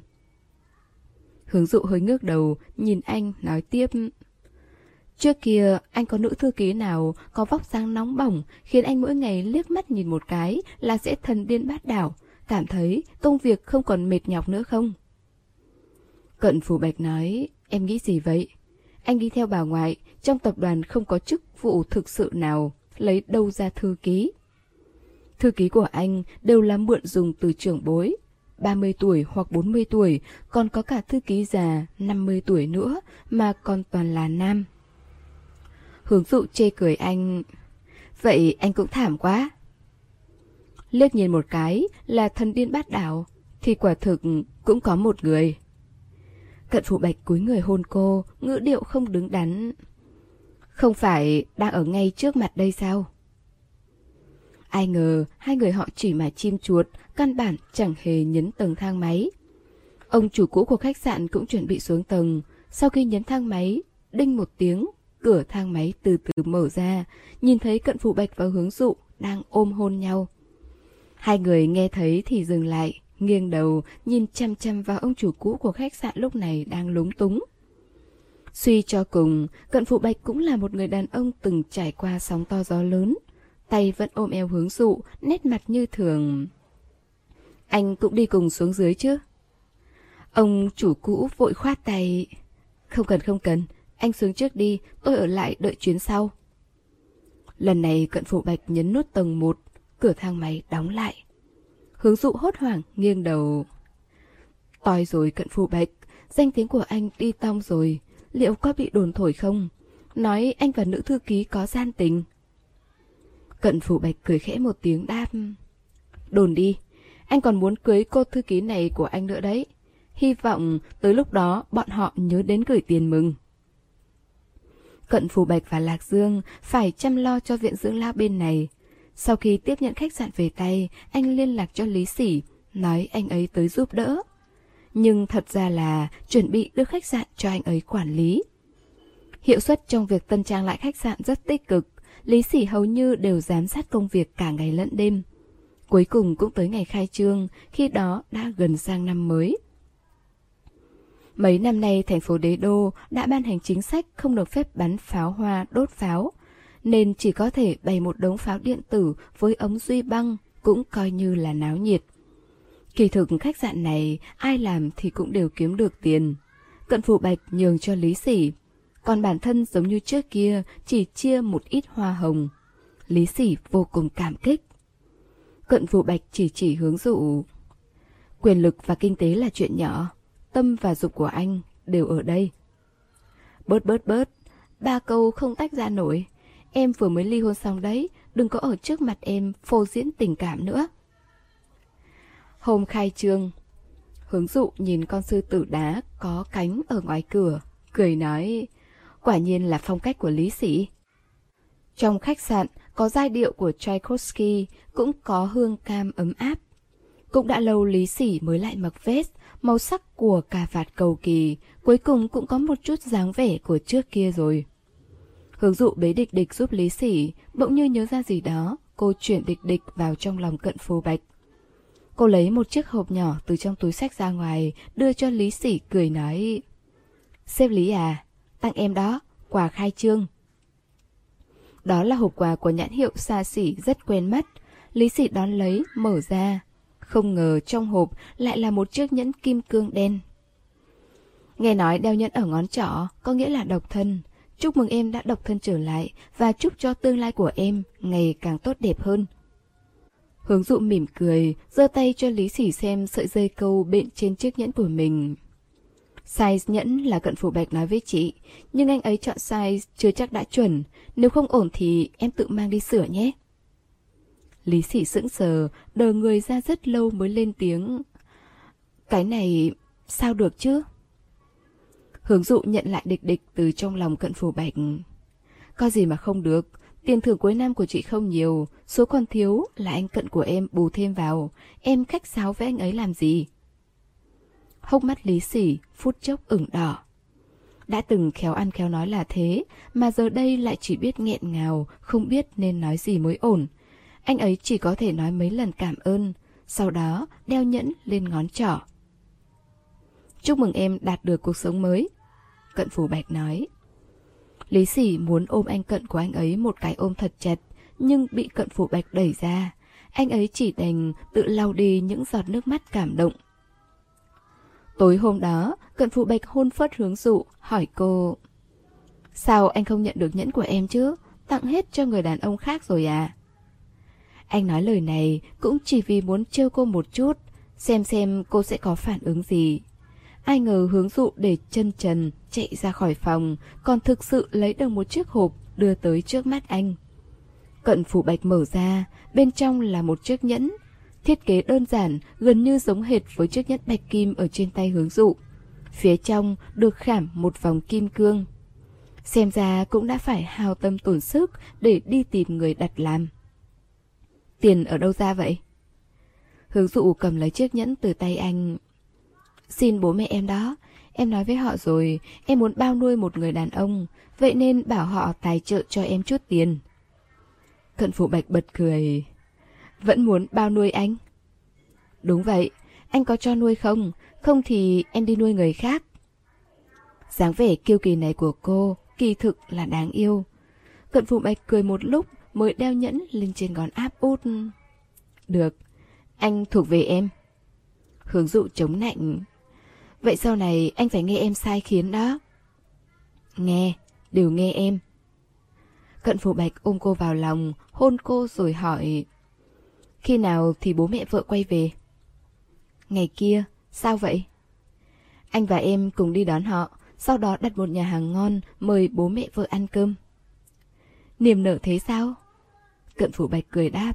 Hướng Dụ hơi ngước đầu, nhìn anh, nói tiếp. Trước kia, anh có nữ thư ký nào có vóc dáng nóng bỏng, khiến anh mỗi ngày liếc mắt nhìn một cái là sẽ thần điên bát đảo, cảm thấy công việc không còn mệt nhọc nữa không? Cận Phù Bạch nói, em nghĩ gì vậy? Anh đi theo bà ngoại, trong tập đoàn không có chức vụ thực sự nào, lấy đâu ra thư ký? Thư ký của anh đều là mượn dùng từ trưởng bối, ba mươi tuổi hoặc bốn mươi tuổi, còn có cả thư ký già năm mươi tuổi nữa mà còn toàn là nam. Hướng Dụ chê cười anh. Vậy anh cũng thảm quá. Liếc nhìn một cái là thần điên bát đảo, thì quả thực cũng có một người. Cận Phù Bạch cúi người hôn cô, ngữ điệu không đứng đắn. Không phải đang ở ngay trước mặt đây sao? Ai ngờ hai người họ chỉ mà chim chuột, căn bản chẳng hề nhấn tầng thang máy. Ông chủ cũ của khách sạn cũng chuẩn bị xuống tầng. Sau khi nhấn thang máy, đinh một tiếng, cửa thang máy từ từ mở ra, nhìn thấy Cận Phù Bạch và Hướng Dụ đang ôm hôn nhau. Hai người nghe thấy thì dừng lại, nghiêng đầu nhìn chăm chăm vào ông chủ cũ của khách sạn lúc này đang lúng túng. Suy cho cùng, Cận Phù Bạch cũng là một người đàn ông từng trải qua sóng to gió lớn. Tay vẫn ôm eo Hướng Dụ, nét mặt như thường. Anh cũng đi cùng xuống dưới chứ? Ông chủ cũ vội khoát tay. Không cần không cần, anh xuống trước đi, tôi ở lại đợi chuyến sau. Lần này Cận Phù Bạch nhấn nút tầng một, cửa thang máy đóng lại. Hướng Dụ hốt hoảng nghiêng đầu. Toi rồi Cận Phù Bạch, danh tiếng của anh đi tong rồi, liệu có bị đồn thổi không? Nói anh và nữ thư ký có gian tình. Cận Phù Bạch cười khẽ một tiếng đáp. Đồn đi, anh còn muốn cưới cô thư ký này của anh nữa đấy. Hy vọng tới lúc đó bọn họ nhớ đến gửi tiền mừng. Cận Phù Bạch và Lạc Dương phải chăm lo cho viện dưỡng lao bên này. Sau khi tiếp nhận khách sạn về tay, anh liên lạc cho Lý Sỉ, nói anh ấy tới giúp đỡ. Nhưng thật ra là chuẩn bị đưa khách sạn cho anh ấy quản lý. Hiệu suất trong việc tân trang lại khách sạn rất tích cực. Lý Sỉ hầu như đều giám sát công việc cả ngày lẫn đêm. Cuối cùng cũng tới ngày khai trương, khi đó đã gần sang năm mới. Mấy năm nay thành phố Đế Đô đã ban hành chính sách không được phép bắn pháo hoa đốt pháo, nên chỉ có thể bày một đống pháo điện tử với ống duy băng cũng coi như là náo nhiệt. Kỳ thực khách sạn này ai làm thì cũng đều kiếm được tiền. Cận Phù Bạch nhường cho Lý Sỉ, còn bản thân giống như trước kia chỉ chia một ít hoa hồng. Lý Sỉ vô cùng cảm kích. Cận Phù Bạch chỉ chỉ Hướng Dụ. Quyền lực và kinh tế là chuyện nhỏ, tâm và dục của anh đều ở đây. Bớt bớt bớt, ba câu không tách ra nổi. Em vừa mới ly hôn xong đấy, đừng có ở trước mặt em phô diễn tình cảm nữa. Hôm khai trương, Hướng Dụ nhìn con sư tử đá có cánh ở ngoài cửa, cười nói, quả nhiên là phong cách của Lý Sỉ. Trong khách sạn có giai điệu của Tchaikovsky, cũng có hương cam ấm áp. Cũng đã lâu Lý Sỉ mới lại mặc vest, màu sắc của cà vạt cầu kỳ, cuối cùng cũng có một chút dáng vẻ của trước kia rồi. Hướng Dụ bế Địch Địch giúp Lý Sỉ, bỗng như nhớ ra gì đó, cô chuyển Địch Địch vào trong lòng Cận Phù Bạch. Cô lấy một chiếc hộp nhỏ từ trong túi sách ra ngoài, đưa cho Lý Sỉ cười nói, sếp Lý à, tặng em đó, quà khai trương. Đó là hộp quà của nhãn hiệu xa xỉ rất quen mắt. Lý Sỉ đón lấy, mở ra. Không ngờ trong hộp lại là một chiếc nhẫn kim cương đen. Nghe nói đeo nhẫn ở ngón trỏ có nghĩa là độc thân. Chúc mừng em đã độc thân trở lại, và chúc cho tương lai của em ngày càng tốt đẹp hơn. Hướng Dụ mỉm cười, giơ tay cho Lý Sỉ xem sợi dây câu bện trên chiếc nhẫn của mình. Size nhẫn là Cận Phù Bạch nói với chị, nhưng anh ấy chọn size chưa chắc đã chuẩn. Nếu không ổn thì em tự mang đi sửa nhé. Lý Sỉ sững sờ, đờ người ra rất lâu mới lên tiếng. Cái này sao được chứ? Hướng Dụ nhận lại Địch Địch từ trong lòng Cận Phù Bạch. Có gì mà không được, Tiền thưởng cuối năm của chị không nhiều, số còn thiếu là anh cận của em bù thêm vào. Em khách sáo với anh ấy làm gì? Hốc mắt Lý Sỉ phút chốc ửng đỏ. Đã từng khéo ăn khéo nói là thế, mà giờ đây lại chỉ biết nghẹn ngào, không biết nên nói gì mới ổn. Anh ấy chỉ có thể nói mấy lần cảm ơn, sau đó đeo nhẫn lên ngón trỏ. Chúc mừng em đạt được cuộc sống mới, Cận Phù Bạch nói. Lý Sỉ muốn ôm anh Cận của anh ấy một cái ôm thật chặt, nhưng bị Cận Phù Bạch đẩy ra. Anh ấy chỉ đành tự lau đi những giọt nước mắt cảm động. Tối hôm đó, Cận Phù Bạch hôn phất Hướng Dụ, hỏi cô: Sao anh không nhận được nhẫn của em chứ? Tặng hết cho người đàn ông khác rồi à? Anh nói lời này cũng chỉ vì muốn trêu cô một chút, xem xem cô sẽ có phản ứng gì. Ai ngờ Hướng Dụ để chân trần chạy ra khỏi phòng, còn thực sự lấy được một chiếc hộp đưa tới trước mắt anh. Cận Phù Bạch mở ra, bên trong là một chiếc nhẫn. Thiết kế đơn giản, gần như giống hệt với chiếc nhẫn bạch kim ở trên tay Hướng Dụ. Phía trong được khảm một vòng kim cương. Xem ra cũng đã phải hao tâm tổn sức để đi tìm người đặt làm. Tiền ở đâu ra vậy? Hướng Dụ cầm lấy chiếc nhẫn từ tay anh. Xin bố mẹ em đó, em nói với họ rồi, em muốn bao nuôi một người đàn ông, vậy nên bảo họ tài trợ cho em chút tiền. Cận Phù Bạch bật cười. Vẫn muốn bao nuôi anh? Đúng vậy, anh có cho nuôi không? Không thì em đi nuôi người khác. Dáng vẻ kiêu kỳ này của cô kỳ thực là đáng yêu. Cận Phù Bạch cười một lúc mới đeo nhẫn lên trên ngón áp út. Được, anh thuộc về em. Hướng Dụ chống nạnh. Vậy sau này anh phải nghe em sai khiến đó. Nghe, đều nghe em. Cận Phù Bạch ôm cô vào lòng, hôn cô rồi hỏi: Khi nào thì bố mẹ vợ quay về? Ngày kia, sao vậy? Anh và em cùng đi đón họ, sau đó đặt một nhà hàng ngon mời bố mẹ vợ ăn cơm. Niềm nở thế sao? Cận Phù Bạch cười đáp.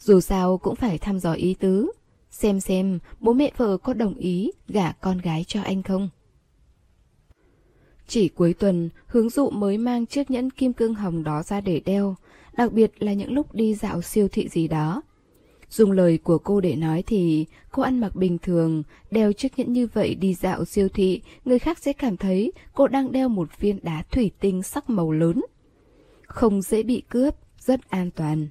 Dù sao cũng phải thăm dò ý tứ, xem xem bố mẹ vợ có đồng ý gả con gái cho anh không. Chỉ cuối tuần, Hướng Dụ mới mang chiếc nhẫn kim cương hồng đó ra để đeo, đặc biệt là những lúc đi dạo siêu thị gì đó. Dùng lời của cô để nói thì cô ăn mặc bình thường, đeo chiếc nhẫn như vậy đi dạo siêu thị, người khác sẽ cảm thấy cô đang đeo một viên đá thủy tinh sắc màu lớn. Không dễ bị cướp, rất an toàn.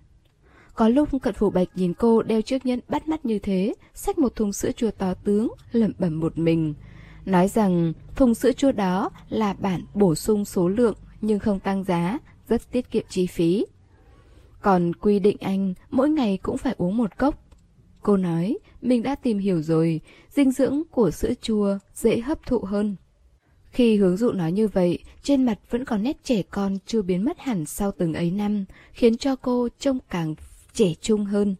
Có lúc Cận Phù Bạch nhìn cô đeo chiếc nhẫn bắt mắt như thế, xách một thùng sữa chua to tướng, lẩm bẩm một mình. Nói rằng thùng sữa chua đó là bản bổ sung số lượng nhưng không tăng giá, rất tiết kiệm chi phí. Còn quy định anh mỗi ngày cũng phải uống một cốc. Cô nói mình đã tìm hiểu rồi, dinh dưỡng của sữa chua dễ hấp thụ hơn. Khi Hướng Dụ nói như vậy, trên mặt vẫn còn nét trẻ con chưa biến mất hẳn sau từng ấy năm, khiến cho cô trông càng trẻ trung hơn.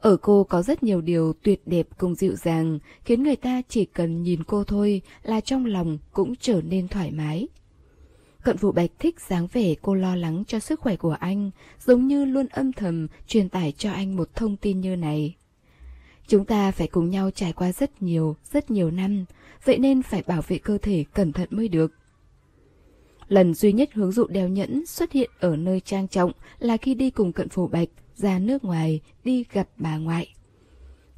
Ở cô có rất nhiều điều tuyệt đẹp cùng dịu dàng, khiến người ta chỉ cần nhìn cô thôi là trong lòng cũng trở nên thoải mái. Cận Phù Bạch thích dáng vẻ cô lo lắng cho sức khỏe của anh, giống như luôn âm thầm truyền tải cho anh một thông tin như này. Chúng ta phải cùng nhau trải qua rất nhiều, rất nhiều năm, vậy nên phải bảo vệ cơ thể cẩn thận mới được. Lần duy nhất Hướng Dụ đeo nhẫn xuất hiện ở nơi trang trọng là khi đi cùng Cận Phù Bạch ra nước ngoài đi gặp bà ngoại.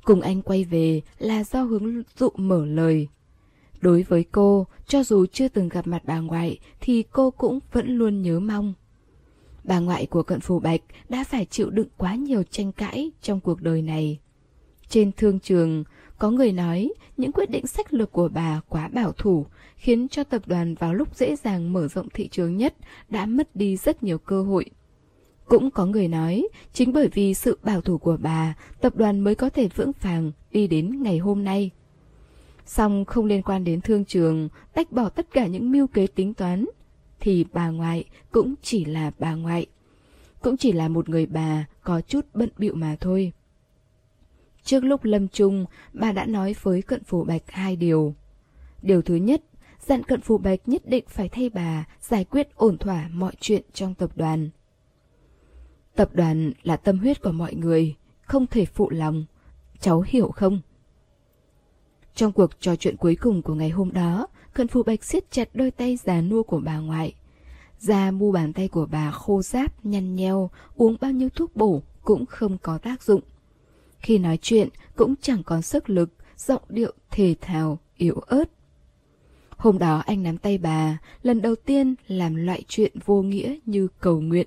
Cùng anh quay về là do Hướng Dụ mở lời. Đối với cô, cho dù chưa từng gặp mặt bà ngoại thì cô cũng vẫn luôn nhớ mong. Bà ngoại của Cận Phù Bạch đã phải chịu đựng quá nhiều tranh cãi trong cuộc đời này. Trên thương trường, có người nói những quyết định sách lược của bà quá bảo thủ, khiến cho tập đoàn vào lúc dễ dàng mở rộng thị trường nhất đã mất đi rất nhiều cơ hội. Cũng có người nói, chính bởi vì sự bảo thủ của bà, tập đoàn mới có thể vững vàng đi đến ngày hôm nay. Song không liên quan đến thương trường, tách bỏ tất cả những mưu kế tính toán, thì bà ngoại cũng chỉ là bà ngoại. Cũng chỉ là một người bà có chút bận bịu mà thôi. Trước lúc lâm chung, bà đã nói với Cận Phù Bạch hai điều. Điều thứ nhất, dặn Cận Phù Bạch nhất định phải thay bà giải quyết ổn thỏa mọi chuyện trong tập đoàn. Tập đoàn là tâm huyết của mọi người, không thể phụ lòng. Cháu hiểu không? Trong cuộc trò chuyện cuối cùng của ngày hôm đó, Cận Phù Bạch siết chặt đôi tay già nua của bà ngoại. Da mu bàn tay của bà khô ráp, nhăn nheo, uống bao nhiêu thuốc bổ cũng không có tác dụng. Khi nói chuyện cũng chẳng còn sức lực, giọng điệu thều thào, yếu ớt. Hôm đó anh nắm tay bà, lần đầu tiên làm loại chuyện vô nghĩa như cầu nguyện.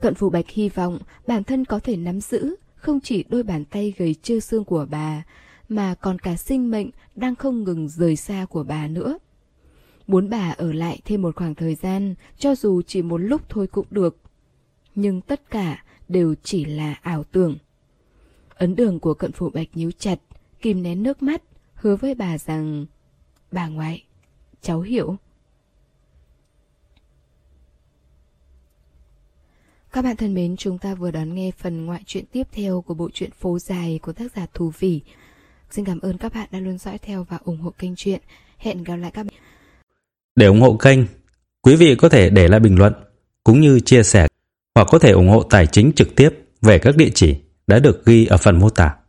Cận Phù Bạch hy vọng bản thân có thể nắm giữ không chỉ đôi bàn tay gầy trơ xương của bà, mà còn cả sinh mệnh đang không ngừng rời xa của bà nữa. Muốn bà ở lại thêm một khoảng thời gian, cho dù chỉ một lúc thôi cũng được. Nhưng tất cả đều chỉ là ảo tưởng. Ấn đường của Cận Phù Bạch nhíu chặt, kìm nén nước mắt, hứa với bà rằng: "Bà ngoại, cháu hiểu." Các bạn thân mến, chúng ta vừa đón nghe phần ngoại truyện tiếp theo của bộ truyện Phố Dài của tác giả Thù Vỉ. Xin cảm ơn các bạn đã luôn dõi theo và ủng hộ kênh truyện. Hẹn gặp lại các bạn. Để ủng hộ kênh, quý vị có thể để lại bình luận cũng như chia sẻ, hoặc có thể ủng hộ tài chính trực tiếp về các địa chỉ đã được ghi ở phần mô tả.